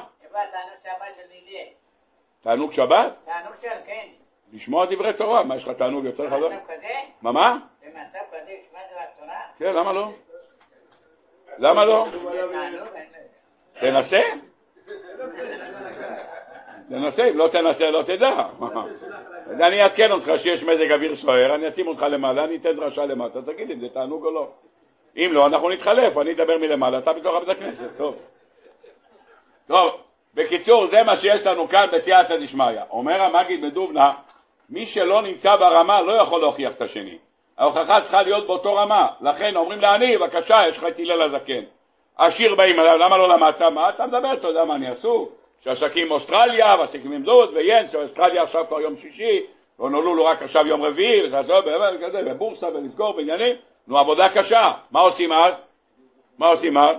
תענוג שבת? תענוג שבת, כן. לשמוע דברי תורה, מה יש לך תענוג יותר חזק? במצב כזה? מה? במצב כזה, לשמוע דברי תורה? כן, למה לא? למה לא? תנסה? תנסה, אם לא תנסה לא תדע. אני אתקן אותך שיש מזג אוויר סוער, אני אשים אותך למעלה, אני אתן דרשה למטה, תגיד אם זה תענוג או לא. אם לא, אנחנו נתחלף, אני אדבר מלמעלה, אתה בתוך עבד הכנסת, טוב. טוב, בקיצור, זה מה שיש לנו כאן בסייעתא דשמיא. אומר המגיד בדובנא, מי שלא נמצא ברמה לא יכול להוכיח את השני. ההוכחה צריכה להיות באותו רמה. לכן אומרים לעני, בבקשה, יש לך את הלל הזקן. עשיר באים עליו, למה לא למדת? מה אתה מדבר? אתה יודע מה אני עשו? שעסקים מאוסטרליה, ועסקים עם דוד, ויין, שאוסטרליה עכשיו כבר יום שישי, ונולו לו רק עכשיו יום רביעי, ובורסה, ולזכור, בעניינים. נו, עבודה קשה. מה עושים אז? מה עושים אז?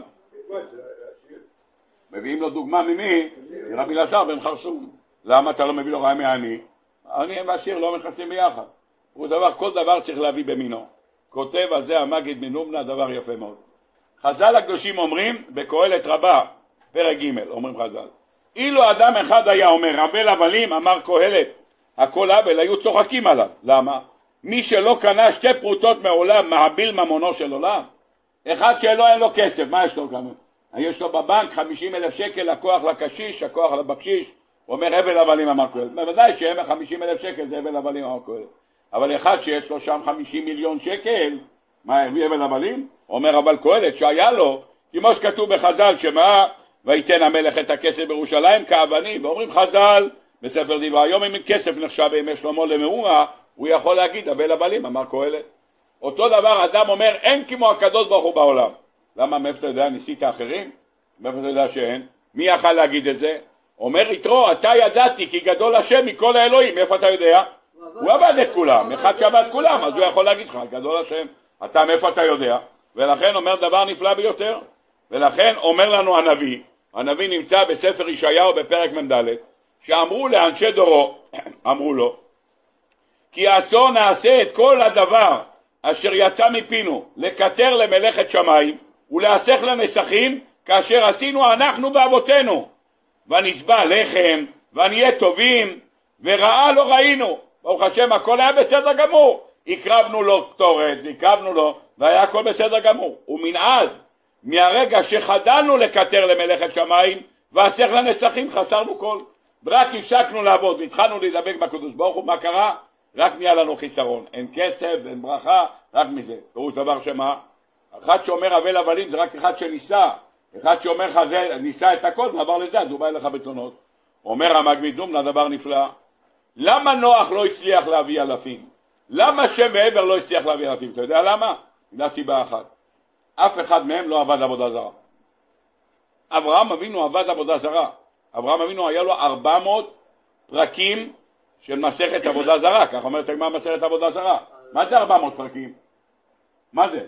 מביאים לו דוגמה ממי, רבי אלעזר בן חרסום. למה אתה לא מביא לו רעמי עני? אני ועשיר לא מכנסים ביחד. כל דבר צריך להביא במינו. כותב על זה המגיד מלובנה, דבר יפה מאוד. חז"ל הקדושים אומרים, בקהלת רבה, פרק ג' אומרים חז"ל. אילו אדם אחד היה אומר, הבל הבלים, אמר קהלת, הכל הבל, היו צוחקים עליו. למה? מי שלא קנה שתי פרוטות מעולם, מהביל ממונו של עולם. אחד שלא אין לו כסף, מה יש לו כאן? יש לו בבנק 50,000 שקל, הכוח לקשיש, הכוח לבקשיש, אומר הבל הבלים אמר קהלת. בוודאי שהם 50,000 שקל זה הבל הבלים אמר קהלת. אבל אחד שיש לו שם 50 מיליון שקל, מה הביא הבל הבלים? אומר אבל קהלת שהיה לו, כמו שכתוב בחז"ל שמה, ויתן המלך את הכסף בירושלים כאבנים, ואומרים חז"ל בספר דברי היום אם כסף נחשב בימי שלמה למאומה, הוא יכול להגיד הבל הבלים אמר קהלת. אותו דבר אדם אומר אין כמו הקדוש ברוך הוא בעולם. למה מאיפה אתה יודע? ניסית אחרים? מאיפה אתה יודע שאין? מי יכל להגיד את זה? אומר יתרו, אתה ידעתי כי גדול השם מכל האלוהים. מאיפה אתה יודע? הוא עבד את כולם, אחד שעבד כולם, אז הוא יכול להגיד לך, גדול השם. אתה מאיפה אתה יודע? ולכן אומר דבר נפלא ביותר. ולכן אומר לנו הנביא, הנביא נמצא בספר ישעיהו בפרק מ"ד, שאמרו לאנשי דורו, אמרו לו, כי עשו נעשה את כל הדבר אשר יצא מפינו, לקטר למלאכת שמיים, ולהסך לנסכים כאשר עשינו אנחנו באבותינו, ונשבע לחם, ונהיה טובים, ורעה לא ראינו. ברוך השם, הכל היה בסדר גמור. הקרבנו לו קטורת, הקרבנו לו, והיה הכל בסדר גמור. ומן אז, מהרגע שחדלנו לקטר למלאכת שמיים, והסך לנסכים חסרנו כל. רק הפסקנו לעבוד, התחלנו להידבק בקדוש ברוך הוא, מה קרה? רק נהיה לנו חיסרון. אין כסף, אין ברכה, רק מזה. תראו דבר שמה? אחד שאומר הבל הבלים זה רק אחד שניסה, אחד שאומר לך זה ניסה את הכל ועבר לזה, אז הוא בא אליך בתלונות. אומר המגיד בדומנה דבר נפלא, למה נוח לא הצליח להביא אלפים? למה שמעבר לא הצליח להביא אלפים? אתה יודע למה? בגלל סיבה אחת, אף אחד מהם לא עבד עבודה זרה. אברהם אבינו עבד עבודה זרה. אברהם אבינו היה לו 400 פרקים של מסכת עבודה זרה, כך אומרת מה מסכת עבודה זרה? מה זה 400 פרקים? מה זה?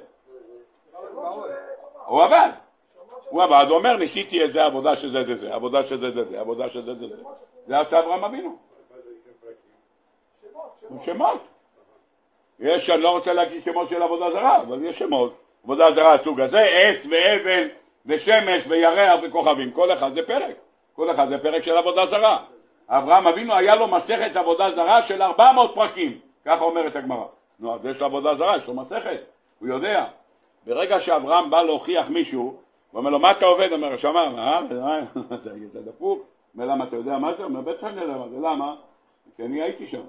הוא עבד. הוא עבד, הוא אומר, ניסיתי את זה, עבודה שזה זה זה, עבודה שזה זה זה, עבודה שזה זה זה. זה עשה אברהם אבינו. שמות. יש, אני לא רוצה להגיד שמות של עבודה זרה, אבל יש שמות. עבודה זרה הסוג הזה, עץ ואבן ושמש וירח וכוכבים, כל אחד זה פרק. כל אחד זה פרק של עבודה זרה. אברהם אבינו היה לו מסכת עבודה זרה של 400 פרקים. כך אומרת הגמרא. נו, אז יש עבודה זרה, יש לו מסכת. הוא יודע. ברגע שאברהם בא להוכיח מישהו, הוא אומר לו, מה אתה עובד? הוא אומר, שמע, מה? זה דפוק. ולמה, אתה יודע מה זה? הוא אומר, בטח אני יודע מה זה. למה? כי אני הייתי שם.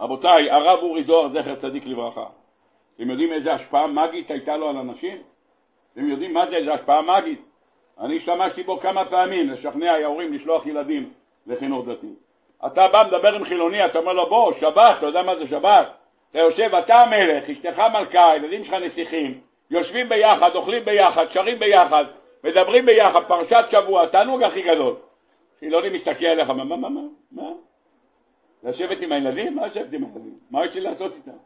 רבותיי, הרב אורי זוהר, זכר צדיק לברכה. אתם יודעים איזה השפעה מגית הייתה לו על אנשים? אתם יודעים מה זה איזה השפעה מגית? אני השתמשתי בו כמה פעמים לשכנע ההורים לשלוח ילדים לחינוך דתי. אתה בא מדבר עם חילוני, אתה אומר לו, בוא, שבת, אתה יודע מה זה שבת? אתה יושב, אתה המלך, אשתך מלכה, הילדים שלך נסיכים, יושבים ביחד, אוכלים ביחד, שרים ביחד, מדברים ביחד, פרשת שבוע, תענוג הכי גדול. חילוני מסתכל עליך, מה? לשבת עם הילדים? מה לשבת עם הילדים? מה יש לי לעשות איתם?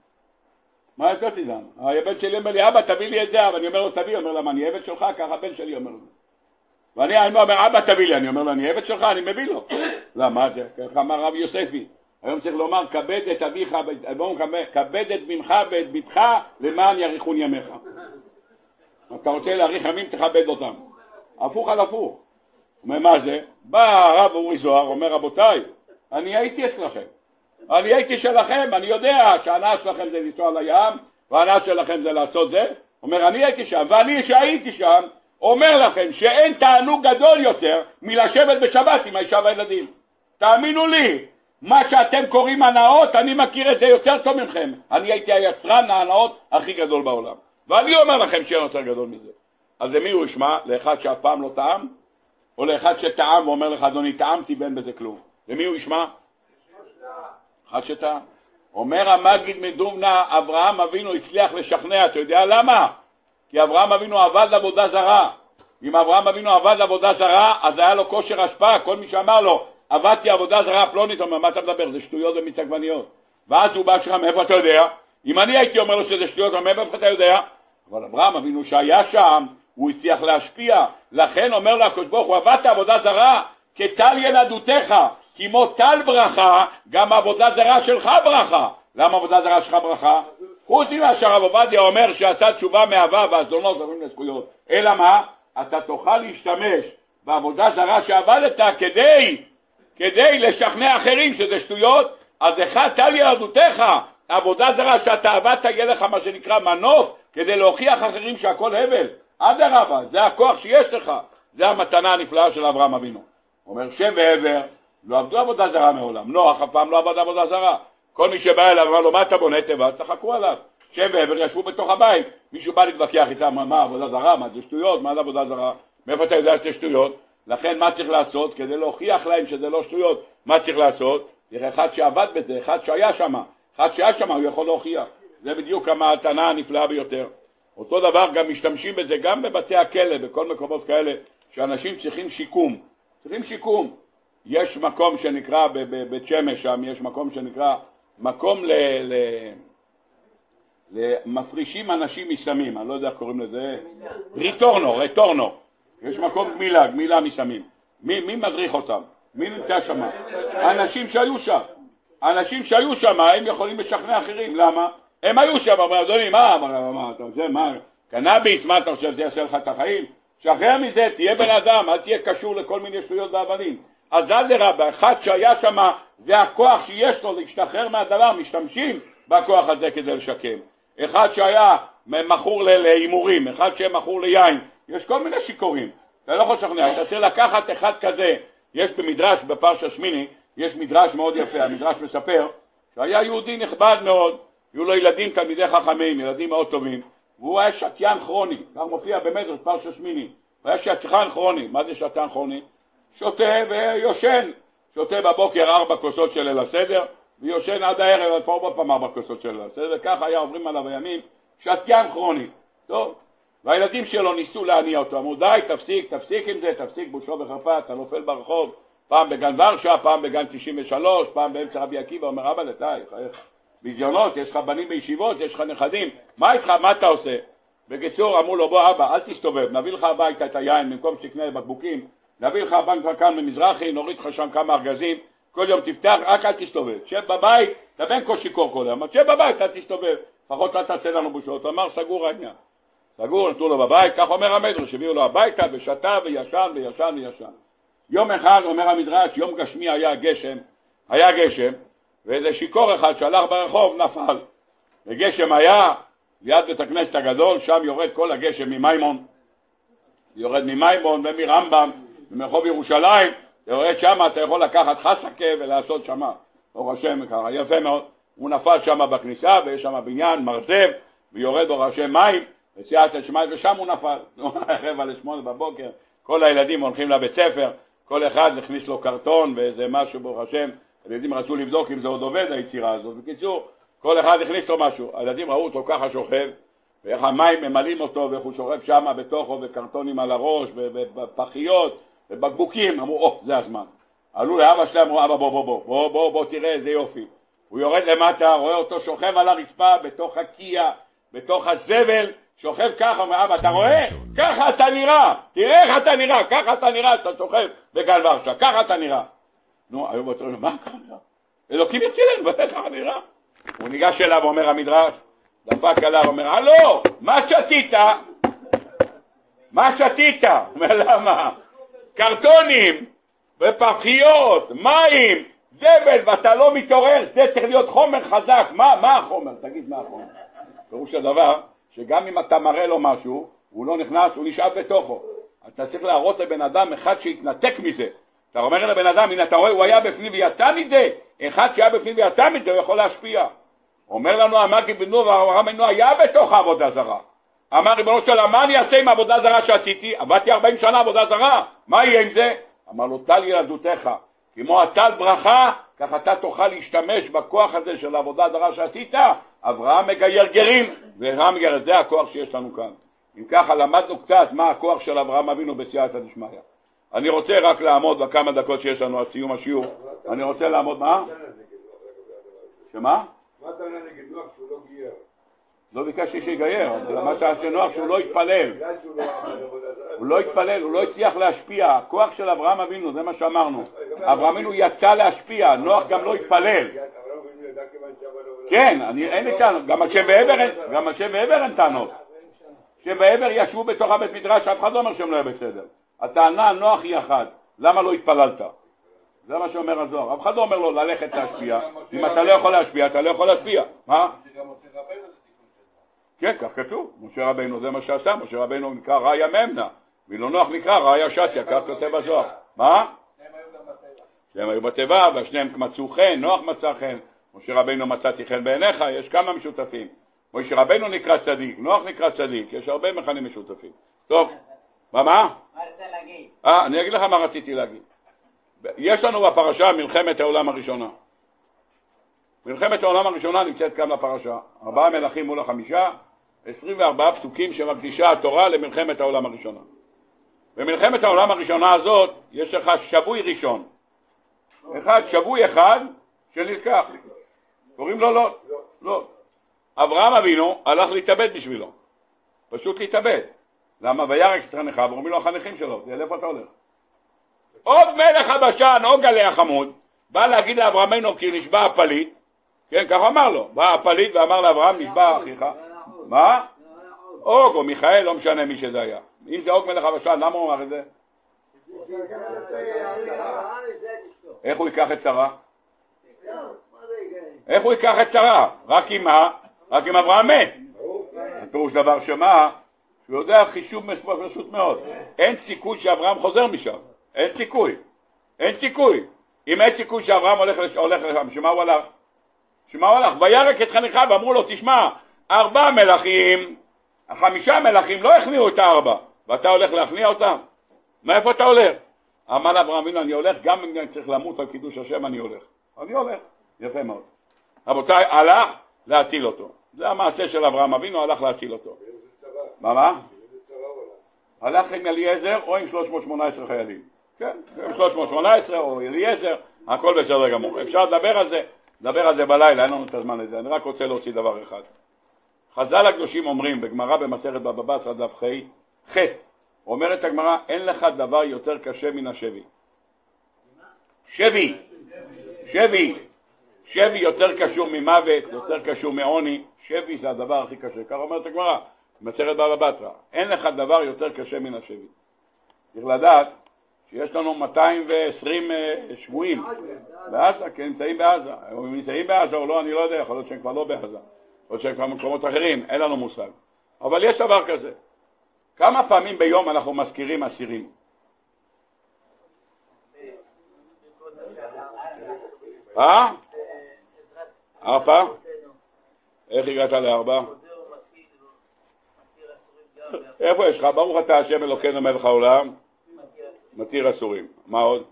מה לעשות איתם? הבן שלי אומר לי, אבא תביא לי את זה, אבל אני אומר לו תביא, אומר למה אני עבד שלך, ככה הבן שלי אומר לו. ואני אומר, אבא תביא לי, אני אומר לו, אני עבד שלך, אני מביא לו. למה זה? ככה אמר רב יוספי. היום צריך לומר, כבד את אביך, כבד את בנך ואת בתך, למען יאריכון ימיך. אתה רוצה להאריך ימים, תכבד אותם. הפוך על הפוך. אומר, מה זה? בא הרב אורי זוהר, אומר, רבותיי, אני הייתי אצלכם. אני הייתי שלכם, אני יודע שהענה שלכם זה לנסוע לים, והענה שלכם זה לעשות זה. אומר, אני הייתי שם, ואני שהייתי שם, אומר לכם שאין תענוג גדול יותר מלשבת בשבת עם האישה והילדים. תאמינו לי. מה שאתם קוראים הנאות, אני מכיר את זה יותר טוב מכם. אני הייתי היצרן ההנאות הכי גדול בעולם. ואני אומר לכם שאין יותר גדול מזה. אז למי הוא ישמע? לאחד שהפעם לא טעם? או לאחד שטעם ואומר לך, אדוני, טעמתי ואין בזה כלום. למי הוא ישמע? אחד שטעם. אומר המגיד מדובנה, אברהם אבינו הצליח לשכנע. אתה יודע למה? כי אברהם אבינו עבד עבודה זרה. אם אברהם אבינו עבד עבודה זרה, אז היה לו כושר השפעה. כל מי שאמר לו, עבדתי עבודה זרה פלונית, אומר, מה אתה מדבר? זה שטויות ומצגבניות. ואז הוא בא שלך, מאיפה אתה יודע? אם אני הייתי אומר לו שזה שטויות, מאיפה אתה יודע? אבל אברהם אבינו שהיה שם, הוא הצליח להשפיע. לכן אומר לו הקדוש ברוך הוא, עבדת עבודה זרה, כטל ילדותיך, כמו טל ברכה, גם עבודה זרה שלך ברכה. למה עבודה זרה שלך ברכה? הוא סימן שהרב עובדיה אומר שעשה תשובה מהווה, והזדונות עוברים לזכויות. אלא מה? אתה תוכל להשתמש בעבודה זרה שעבדת כדי לשכנע אחרים שזה שטויות, אז אחד תל ילדותיך, עבודה זרה שאתה עבדת, יהיה לך מה שנקרא מנוף, כדי להוכיח אחרים שהכל הבל. עד הרבה, זה הכוח שיש לך. זה המתנה הנפלאה של אברהם אבינו. אומר שם ועבר, לא עבדו עבודה זרה מעולם. נוח אף פעם לא עבד עבודה זרה. כל מי שבא אליו, אמר לו, מה אתה בונה תיבה? אז תחכו עליו. שם ועבר ישבו בתוך הבית. מישהו בא להתווכח איתם, מה עבודה זרה? מה זה שטויות? מה זה עבודה זרה? מאיפה אתה יודע שזה שטויות? לכן מה צריך לעשות? כדי להוכיח להם שזה לא שטויות, מה צריך לעשות? אחד שעבד בזה, אחד שהיה שם, הוא יכול להוכיח. זה בדיוק המתנה הנפלאה ביותר. אותו דבר גם משתמשים בזה, גם בבתי הכלא, בכל מקומות כאלה, שאנשים צריכים שיקום. יש מקום שנקרא, בבית שמש שם, יש מקום שנקרא, מקום למפרישים אנשים מסמים, אני לא יודע איך קוראים לזה, ריטורנו. יש מקום גמילה מסמים. מי מדריך אותם? מי נמצא שם? אנשים שהיו שם, הם יכולים לשכנע אחרים. למה? הם היו שם, אמרו, אדוני, מה אתה עושה? מה? קנאביס, מה אתה חושב? זה יעשה לך את החיים? שאחרי מזה תהיה בן אדם, אל תהיה קשור לכל מיני שטויות ואבנים. אז אדרבה, אחד שהיה שם, זה הכוח שיש לו להשתחרר מהדבר, משתמשים בכוח הזה כדי לשקם. אחד שהיה מכור לאימורים, אחד שהיה מכור ליין, יש כל מיני שיקורים, אתה לא יכול לשכנע, אתה צריך לקחת אחד כזה. יש במדרש, בפרשה שמיני, יש מדרש מאוד יפה, המדרש מספר, שהיה יהודי נכבד מאוד, היו לו ילדים תלמידי חכמים, ילדים מאוד טובים, והוא היה שתיין כרוני, כך מופיע במדרש פרשה שמיני, הוא היה שתיין כרוני. מה זה שתיין כרוני? שותה ויושן, שותה בבוקר 4 כוסות של ליל הסדר, ויושן עד הערב, עד פה עוד פעם 4 כוסות של ליל הסדר, כך היה עוברים עליו הימים, שתיין כרוני, טוב. והילדים שלו ניסו להניע אותו, אמרו די, תפסיק עם זה, תפסיק בושו וחרפה, אתה נופל ברחוב, פעם בגן ורשה, פעם בגן 93, פעם באמצע רבי עקיבא. אומר אבא לטעי, ביזיונות, יש לך בנים בישיבות, יש לך נכדים, מה איתך, מה אתה עושה? בקיצור אמרו לו, בוא אבא, אל תסתובב, נביא לך הביתה את היין, במקום שתקנה בקבוקים, נביא לך בנק וכאן ממזרחי, נוריד לך שם כמה ארגזים, כל יום תפתח, רק אל תסתובב, שב בבית, תבן כל שיקור כל יום, שב בבית, אל תסתובב, פחות אל תעשה לנו בושות. אמר, סגור העניין. סגור, נתנו לו בבית, כך אומר המדרש, שביאו לו הביתה ושתה וישן. יום אחד, אומר המדרש, יום גשמי היה גשם, ואיזה שיקור אחד שהלך ברחוב נפל. וגשם היה, ליד בית הכנסת הגדול, שם יורד כל הגשם ממימון. יורד ממימון ומרמב"ם, מרחוב ירושלים, יורד שם, אתה יכול לקחת חסקה ולעשות שם. אור השם ככה, יפה מאוד. הוא נפל שם בכניסה, ויש שם בניין, מרזב, ויורד אור השם מים, וסייעת לשמיים, ושם הוא נפל. 7:45, כל הילדים הולכים לבית ספר, כל אחד הכניס לו קרטון ואיזה משהו, ברוך השם, הילדים רצו לבדוק אם זה עוד עובד היצירה הזאת. בקיצור, כל אחד הכניס לו משהו, הילדים ראו אותו ככה שוכב, ואיך המים ממלאים אותו, ואיך הוא שוכב שם בתוכו, וקרטונים על הראש, ופחיות, ובקבוקים. אמרו, זה הזמן. עלו לאבא שלהם, אמרו, אבא בוא תראה איזה יופי. הוא יורד למטה, רואה אותו שוכב על הרצפה, בתוך הקיה, בתוך הזבל, שוכב ככה, אומר, אבא, אתה רואה? ככה אתה נראה, תראה איך אתה נראה, ככה אתה נראה, אתה שוכב בגן ורשה, ככה אתה נראה. נו, היום הוא אומר, מה ככה נראה? אלוקים יצילנו, ואתה ככה נראה. הוא ניגש אליו, אומר המדרש, דפק עליו, אומר, הלו, מה שתית? מה שתית? אומר, למה? קרטונים ופחיות, מים, זבל, ואתה לא מתעורר, זה צריך להיות חומר חזק. מה החומר? תגיד מה החומר. פירוש הדבר, שגם אם אתה מראה לו משהו, הוא לא נכנס, הוא נשאב בתוכו. אתה צריך להראות לבן אדם אחד שיתנתק מזה. אתה אומר לבן אדם, הנה אתה רואה, הוא היה בפנים ויצא מזה. אחד שהיה בפנים ויצא מזה, הוא יכול להשפיע. אומר לנו המגיד בנו, ואברהם אבינו היה בתוך העבודה זרה. אמר ריבונו של עולם, מה אני אעשה עם עבודה זרה שעשיתי? עבדתי 40 שנה עבודה זרה, מה יהיה עם זה? אמר לו, טל ילדותך, כמו הטל ברכה, כך אתה תוכל להשתמש בכוח הזה של העבודה זרה שעשית. אברהם מגייר גרים, ואברהם מגייר, זה הכוח שיש לנו כאן. אם ככה למדנו קצת מה הכוח של אברהם אבינו בסייעתא דשמיא. אני רוצה רק לעמוד בכמה דקות שיש לנו על סיום השיעור. אני רוצה לעמוד, מה? שמה? מה אתה עונה נגד נוח שהוא לא גייר? לא ביקשתי שיגייר, אבל מה שעשה נוח שהוא לא התפלל. הוא לא התפלל, הוא לא הצליח להשפיע. הכוח של אברהם אבינו, זה מה שאמרנו. אברהם אבינו יצא להשפיע, נוח גם לא התפלל. כן, אין לי טענות, גם על שם ועבר אין טענות. שם ועבר ישבו בתוך הבית מדרש, אף אחד לא אומר שהם לא היה בסדר. הטענה נוח היא אחת, למה לא התפללת? זה מה שאומר הזוהר. אף אחד לא אומר לו ללכת להשפיע. אם אתה לא יכול להשפיע, אתה לא יכול להשפיע. מה? כן, כך כתוב. משה רבינו, זה מה שעשה. משה רבינו נקרא ראיה ממנה. ולא נוח נקרא ראיה שתיה. כך כותב הזוהר. מה? שניהם היו בטבע, והשניהם מצאו חן, נוח מצא חן. משה רבינו מצאתי חן בעיניך. יש כמה משותפים. משה רבינו נקרא צדיק, נוח נקרא צדיק. יש הרבה מכנים משותפים. טוב. מה? אני אגיד לך מה רציתי להגיד. יש לנו בפרשה מלחמת העולם הראשונה. מלחמת העולם הראשונה נמצאת כאן בפרשה. 4 מלכים מול 5, 24 פסוקים שמקדישה התורה למלחמת העולם הראשונה. במלחמת העולם הראשונה הזאת יש לך שבוי ראשון. שבוי אחד שנלקח. קוראים לו לוט. לוט. אברהם אבינו הלך להתאבד בשבילו. פשוט להתאבד. למה? וירק את חניכיו, ואומרים לו החניכים שלו, זה אלף אתה הולך. עוד מלך הבשן, או גלי החמוד, בא להגיד לאברהם אבינו כי נשבע הפליט, כן, ככה אמר לו, בא הפליט ואמר לאברהם נשבע אחיך, מה? אוג או מיכאל, לא משנה מי שזה היה. אם זה אוג מלך הבשן, למה הוא אמר את זה? איך הוא ייקח את שרה? רק אם אברהם מת. פירוש דבר שמה, שהוא יודע חישוב פשוט מאוד. אין סיכוי שאברהם חוזר משם. אין סיכוי. אם אין סיכוי שאברהם הולך לשם, שמה הוא הלך? וירק את חניכיו ואמרו לו, תשמע, 4 מלכים, 5 מלכים לא הכניעו את 4, ואתה הולך להכניע אותם? מאיפה אתה הולך? אמר אברהם, הנה אני הולך, גם אם אני צריך למות על קידוש השם, אני הולך. יפה מאוד. רבותיי, הלך להציל אותו. זה המעשה של אברהם אבינו, הלך להציל אותו. מה? הלך עם אליעזר או עם 318 חיילים. כן, 318 או אליעזר, הכל בסדר גמור. אפשר לדבר על זה, בלילה, אין לנו את הזמן לזה. אני רק רוצה להוציא דבר אחד. חז"ל הקדושים אומרים, בגמרא במסכת בבא בתרא דף ח', אומרת הגמרא, אין לך דבר יותר קשה מן השבי. שבי. שבי יותר קשור ממוות, יותר קשור מעוני. שבי זה הדבר הכי קשה. כך אומרת הגמרא, במסכת בבא בתרא, אין לך דבר יותר קשה מן השבי. צריך לדעת, יש לנו 220 שבויים בעזה, כי נמצאים בעזה. אם נמצאים בעזה או לא, אני לא יודע, יכול להיות שהם כבר לא בעזה. או שהם כבר במקומות אחרים, אין לנו מושג. אבל יש דבר כזה. כמה פעמים ביום אנחנו מזכירים אסירים? ארבע? איך הגעת לארבע? איפה יש לך? ברוך אתה השם אלוקינו מלך העולם. מתיר אסורים. מה עוד?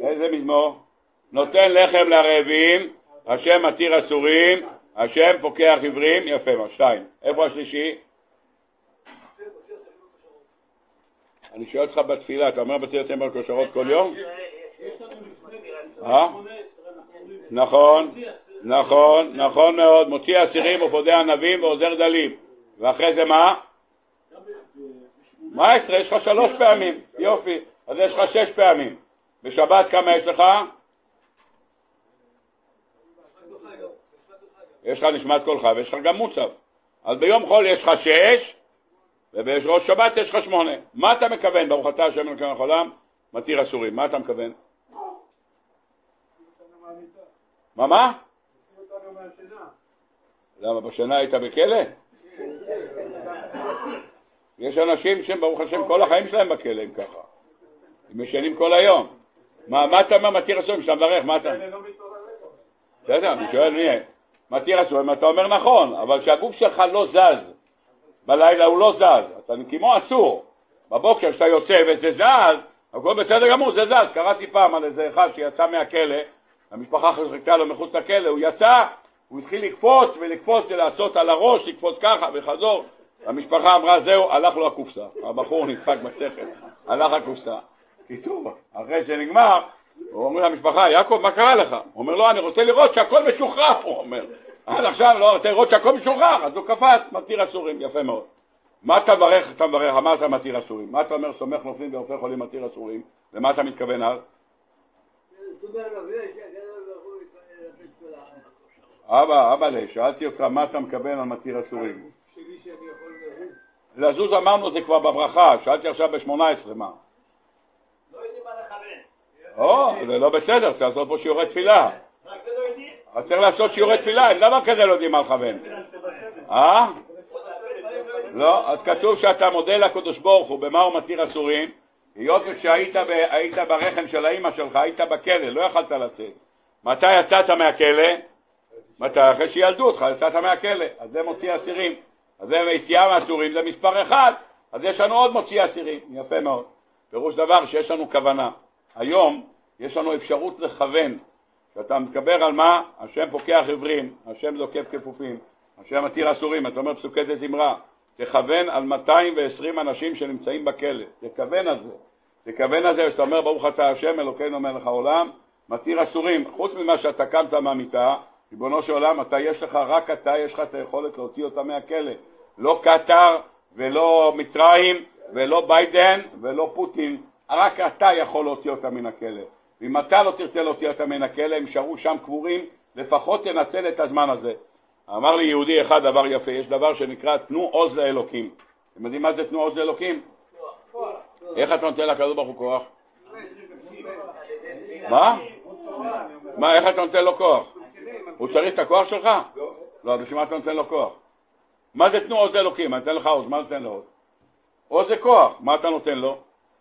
איזה מזמור? נותן לחם לרעבים, השם מתיר אסורים, השם פוקח עיוורים, יפה, 2. איפה השלישי? אני שואל אותך בתפילה, אתה אומר בתי יוצאים בקושרות כל יום? נכון, נכון, נכון מאוד, מוציא אסירים ופודה ענבים ועוזר דלים. ואחרי זה מה? מה עשרה? יש לך 3 פעמים, יופי, אז יש לך 6 פעמים. בשבת כמה יש לך? יש לך נשמת כל חב, יש לך גם מוצב. אז ביום חול יש לך 6, ובראש שבת יש לך 8. מה אתה מכוון? ברוך אתה השם אלוקינו מלך העולם, מתיר אסורים. מה אתה מכוון? מה? למה? בשנה היית בכלא? יש אנשים שהם ברוך השם כל החיים שלהם בכלא, אם ככה. הם משנים כל היום. מה אתה אומר? מתיר אסורים, שאתה מברך, מה אתה? בסדר, אני שואל מי. מתיר אסורים, אתה אומר נכון, אבל שהגוף שלך לא זז. בלילה הוא לא זז, אתה כמו אסור. בבוקר שאתה יוצא וזה זז, הכל בסדר גמור, זה זז. קראתי פעם על איזה אחד שיצא מהכלא, המשפחה חזקה לו מחוץ לכלא, הוא יצא, הוא התחיל לקפוץ ולקפוץ ולעשות על הראש, לקפוץ ככה וחזור. המשפחה אמרה זהו, הלך לו הקופסה. הבחור נדפק בשכל, הלך הקופסה. קיצור, אחרי שנגמר, הוא אומר למשפחה, יעקב, מה קרה לך? הוא אומר, לא, אני רוצה לראות שהכל משוחרף, הוא אומר. עד עכשיו לא רוצה לראות שהכל משוחרף, אז הוא קפץ, מתיר אסורים, יפה מאוד. מה אתה מברך, אמרת מתיר אסורים. מה אתה אומר, סומך נופלים והופך חולים מתיר אסורים? למה אתה מתכוון אז? אבא, שאלתי אותך, מה אתה מכוון על מתיר אסורים? לזוז אמרנו זה כבר בברכה, שאלתי עכשיו ב-18, מה? לא יודעים מה לכוון. או, זה לא בסדר, צריך לעשות פה שיעורי תפילה. אז צריך לעשות שיעורי תפילה, אם דבר כזה לא יודעים מה לכוון. אה? לא, אז כתוב שאתה מודה לקדוש ברוך הוא, במה הוא מתיר אסורים? היות כשהיית ברחם של האמא שלך, היית בכלא, לא יכלת לצאת. מתי יצאת מהכלא? מתי? אחרי שילדו אותך, יצאת מהכלא. אז זה מוציא אסירים. אז זה יציאה מהאסורים, זה מספר 1. אז יש לנו עוד מוציא אסירים. יפה מאוד. פירוש דבר שיש לנו כוונה. היום יש לנו אפשרות לכוון. כשאתה מתכבר על מה? השם פוקח עיוורים, השם זוקף כפופים, השם מתיר אסורים. אתה אומר פסוקי זמרה. תכוון על 220 אנשים שנמצאים בכלא. תכוון על זה. תכוון על זה, שאתה אומר ברוך אתה השם אלוקינו מלך העולם, מתיר אסורים. חוץ ממה שאתה קמת מהמיטה, ריבונו של עולם, אתה יש לך, רק אתה יש לך את היכולת להוציא אותה מהכלא. לא קטר ולא מצרים ולא ביידן ולא פוטין. רק אתה יכול להוציא אותה מן הכלא. ואם אתה לא תרצה להוציא אותה מן הכלא, הם שרו שם קבורים, לפחות תנצל את הזמן הזה. אמר לי יהודי אחד דבר יפה, יש דבר שנקרא תנו עוז לאלוקים. אתם יודעים מה זה תנו עוז לאלוקים? איך אתה נותן לקדוש ברוך הוא כוח? מה? מה, איך אתה נותן לו כוח? הוא צריך את הכוח שלך? לא, בשביל מה אתה נותן לו כוח? מה זה תנו עוז לאלוקים? אני אתן לך עוז, מה נותן לו עוז? עוז זה כוח, מה אתה נותן לו?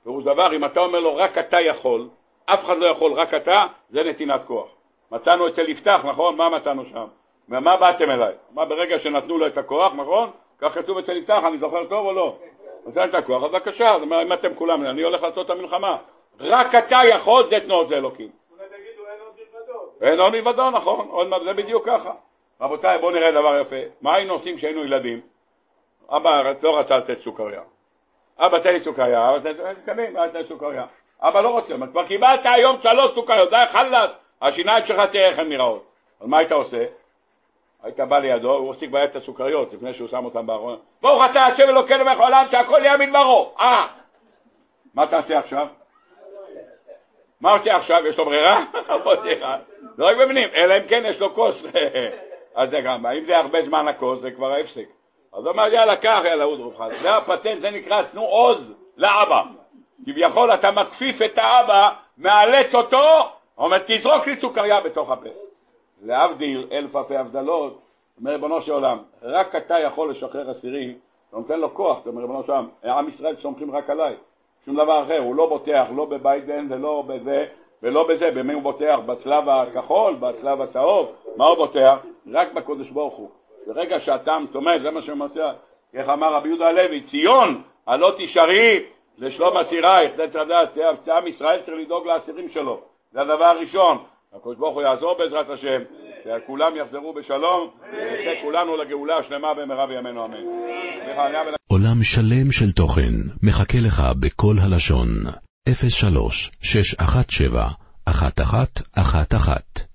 והוא דבר, אם אתה אומר לו רק אתה יכול, אף אחד לא יכול, רק אתה, זה נתינת כוח. מצאנו אצל יפתח, נכון? מה מצאנו שם? ומה באתם אליי? מה ברגע שנתנו לו את הכוח, נכון? כך כתוב אצל יפתח, אני זוכר טוב או לא? נתן את הכוח, אז בבקשה, זאת אומרת, אם אתם כולם, אני הולך לעשות את המלחמה. רק אתה יכול, זה תנו עוז לאלוקים. אין עוד מלבדו, נכון, עוד מעט זה בדיוק ככה. רבותיי, בואו נראה דבר יפה. מה היינו עושים כשהיינו ילדים? אבא לא רצה לתת סוכריה. אבא תן לי סוכריה, אבא תן לי סוכריה. אבא לא רוצה, כבר קיבלת היום 3 סוכריות, די חלאס, השיניים שלך תראה איך הן נראות. אז מה היית עושה? היית בא לידו, הוא הוסיף ביד את הסוכריות לפני שהוא שם אותם בארון. ברוך אתה השם אלוקינו מלך העולם שהכל יהיה מדברו. מה תעשה עכשיו? מה עושה עכשיו? יש לו ברירה? לא רק בבנים, אלא אם כן יש לו כוס. אז זה גם, אם זה הרבה זמן הכוס, זה כבר ההפסק. אז הוא אומר, יאללה, כך, יאללה, עוד רובחן. זה הפטנט, זה נקרא, תנו עוז לאבא. כביכול, אתה מכפיף את האבא, מאלץ אותו, אומר, תזרוק לי סוכריה בתוך הפה. להבדיל, אלף אלפי הבדלות, אומר ריבונו של עולם, רק אתה יכול לשחרר אסירים, אתה נותן לו כוח, אומר ריבונו של עולם, עם ישראל סומכים רק עליי. שום דבר אחר, הוא לא בוטח, לא בביידן ולא בזה, ולא בזה, במי הוא בוטח? בצלב הכחול, בצלב הצהוב, מה הוא בוטח? רק בקודש ברוך הוא. ברגע שאתה מתומד, זה מה שמוצא, איך אמר רבי יהודה הלוי, ציון, הלא תישארי לשלום אסירייך, זה תדעת, עם ישראל צריך לדאוג לאסירים שלו, זה הדבר הראשון, הקודש ברוך הוא יעזור בעזרת השם, שכולם יחזרו בשלום, ונצא כולנו לגאולה השלמה במהרה בימינו אמן. עולם שלם של תוכן מחכה לך בכל הלשון. 03-617-1111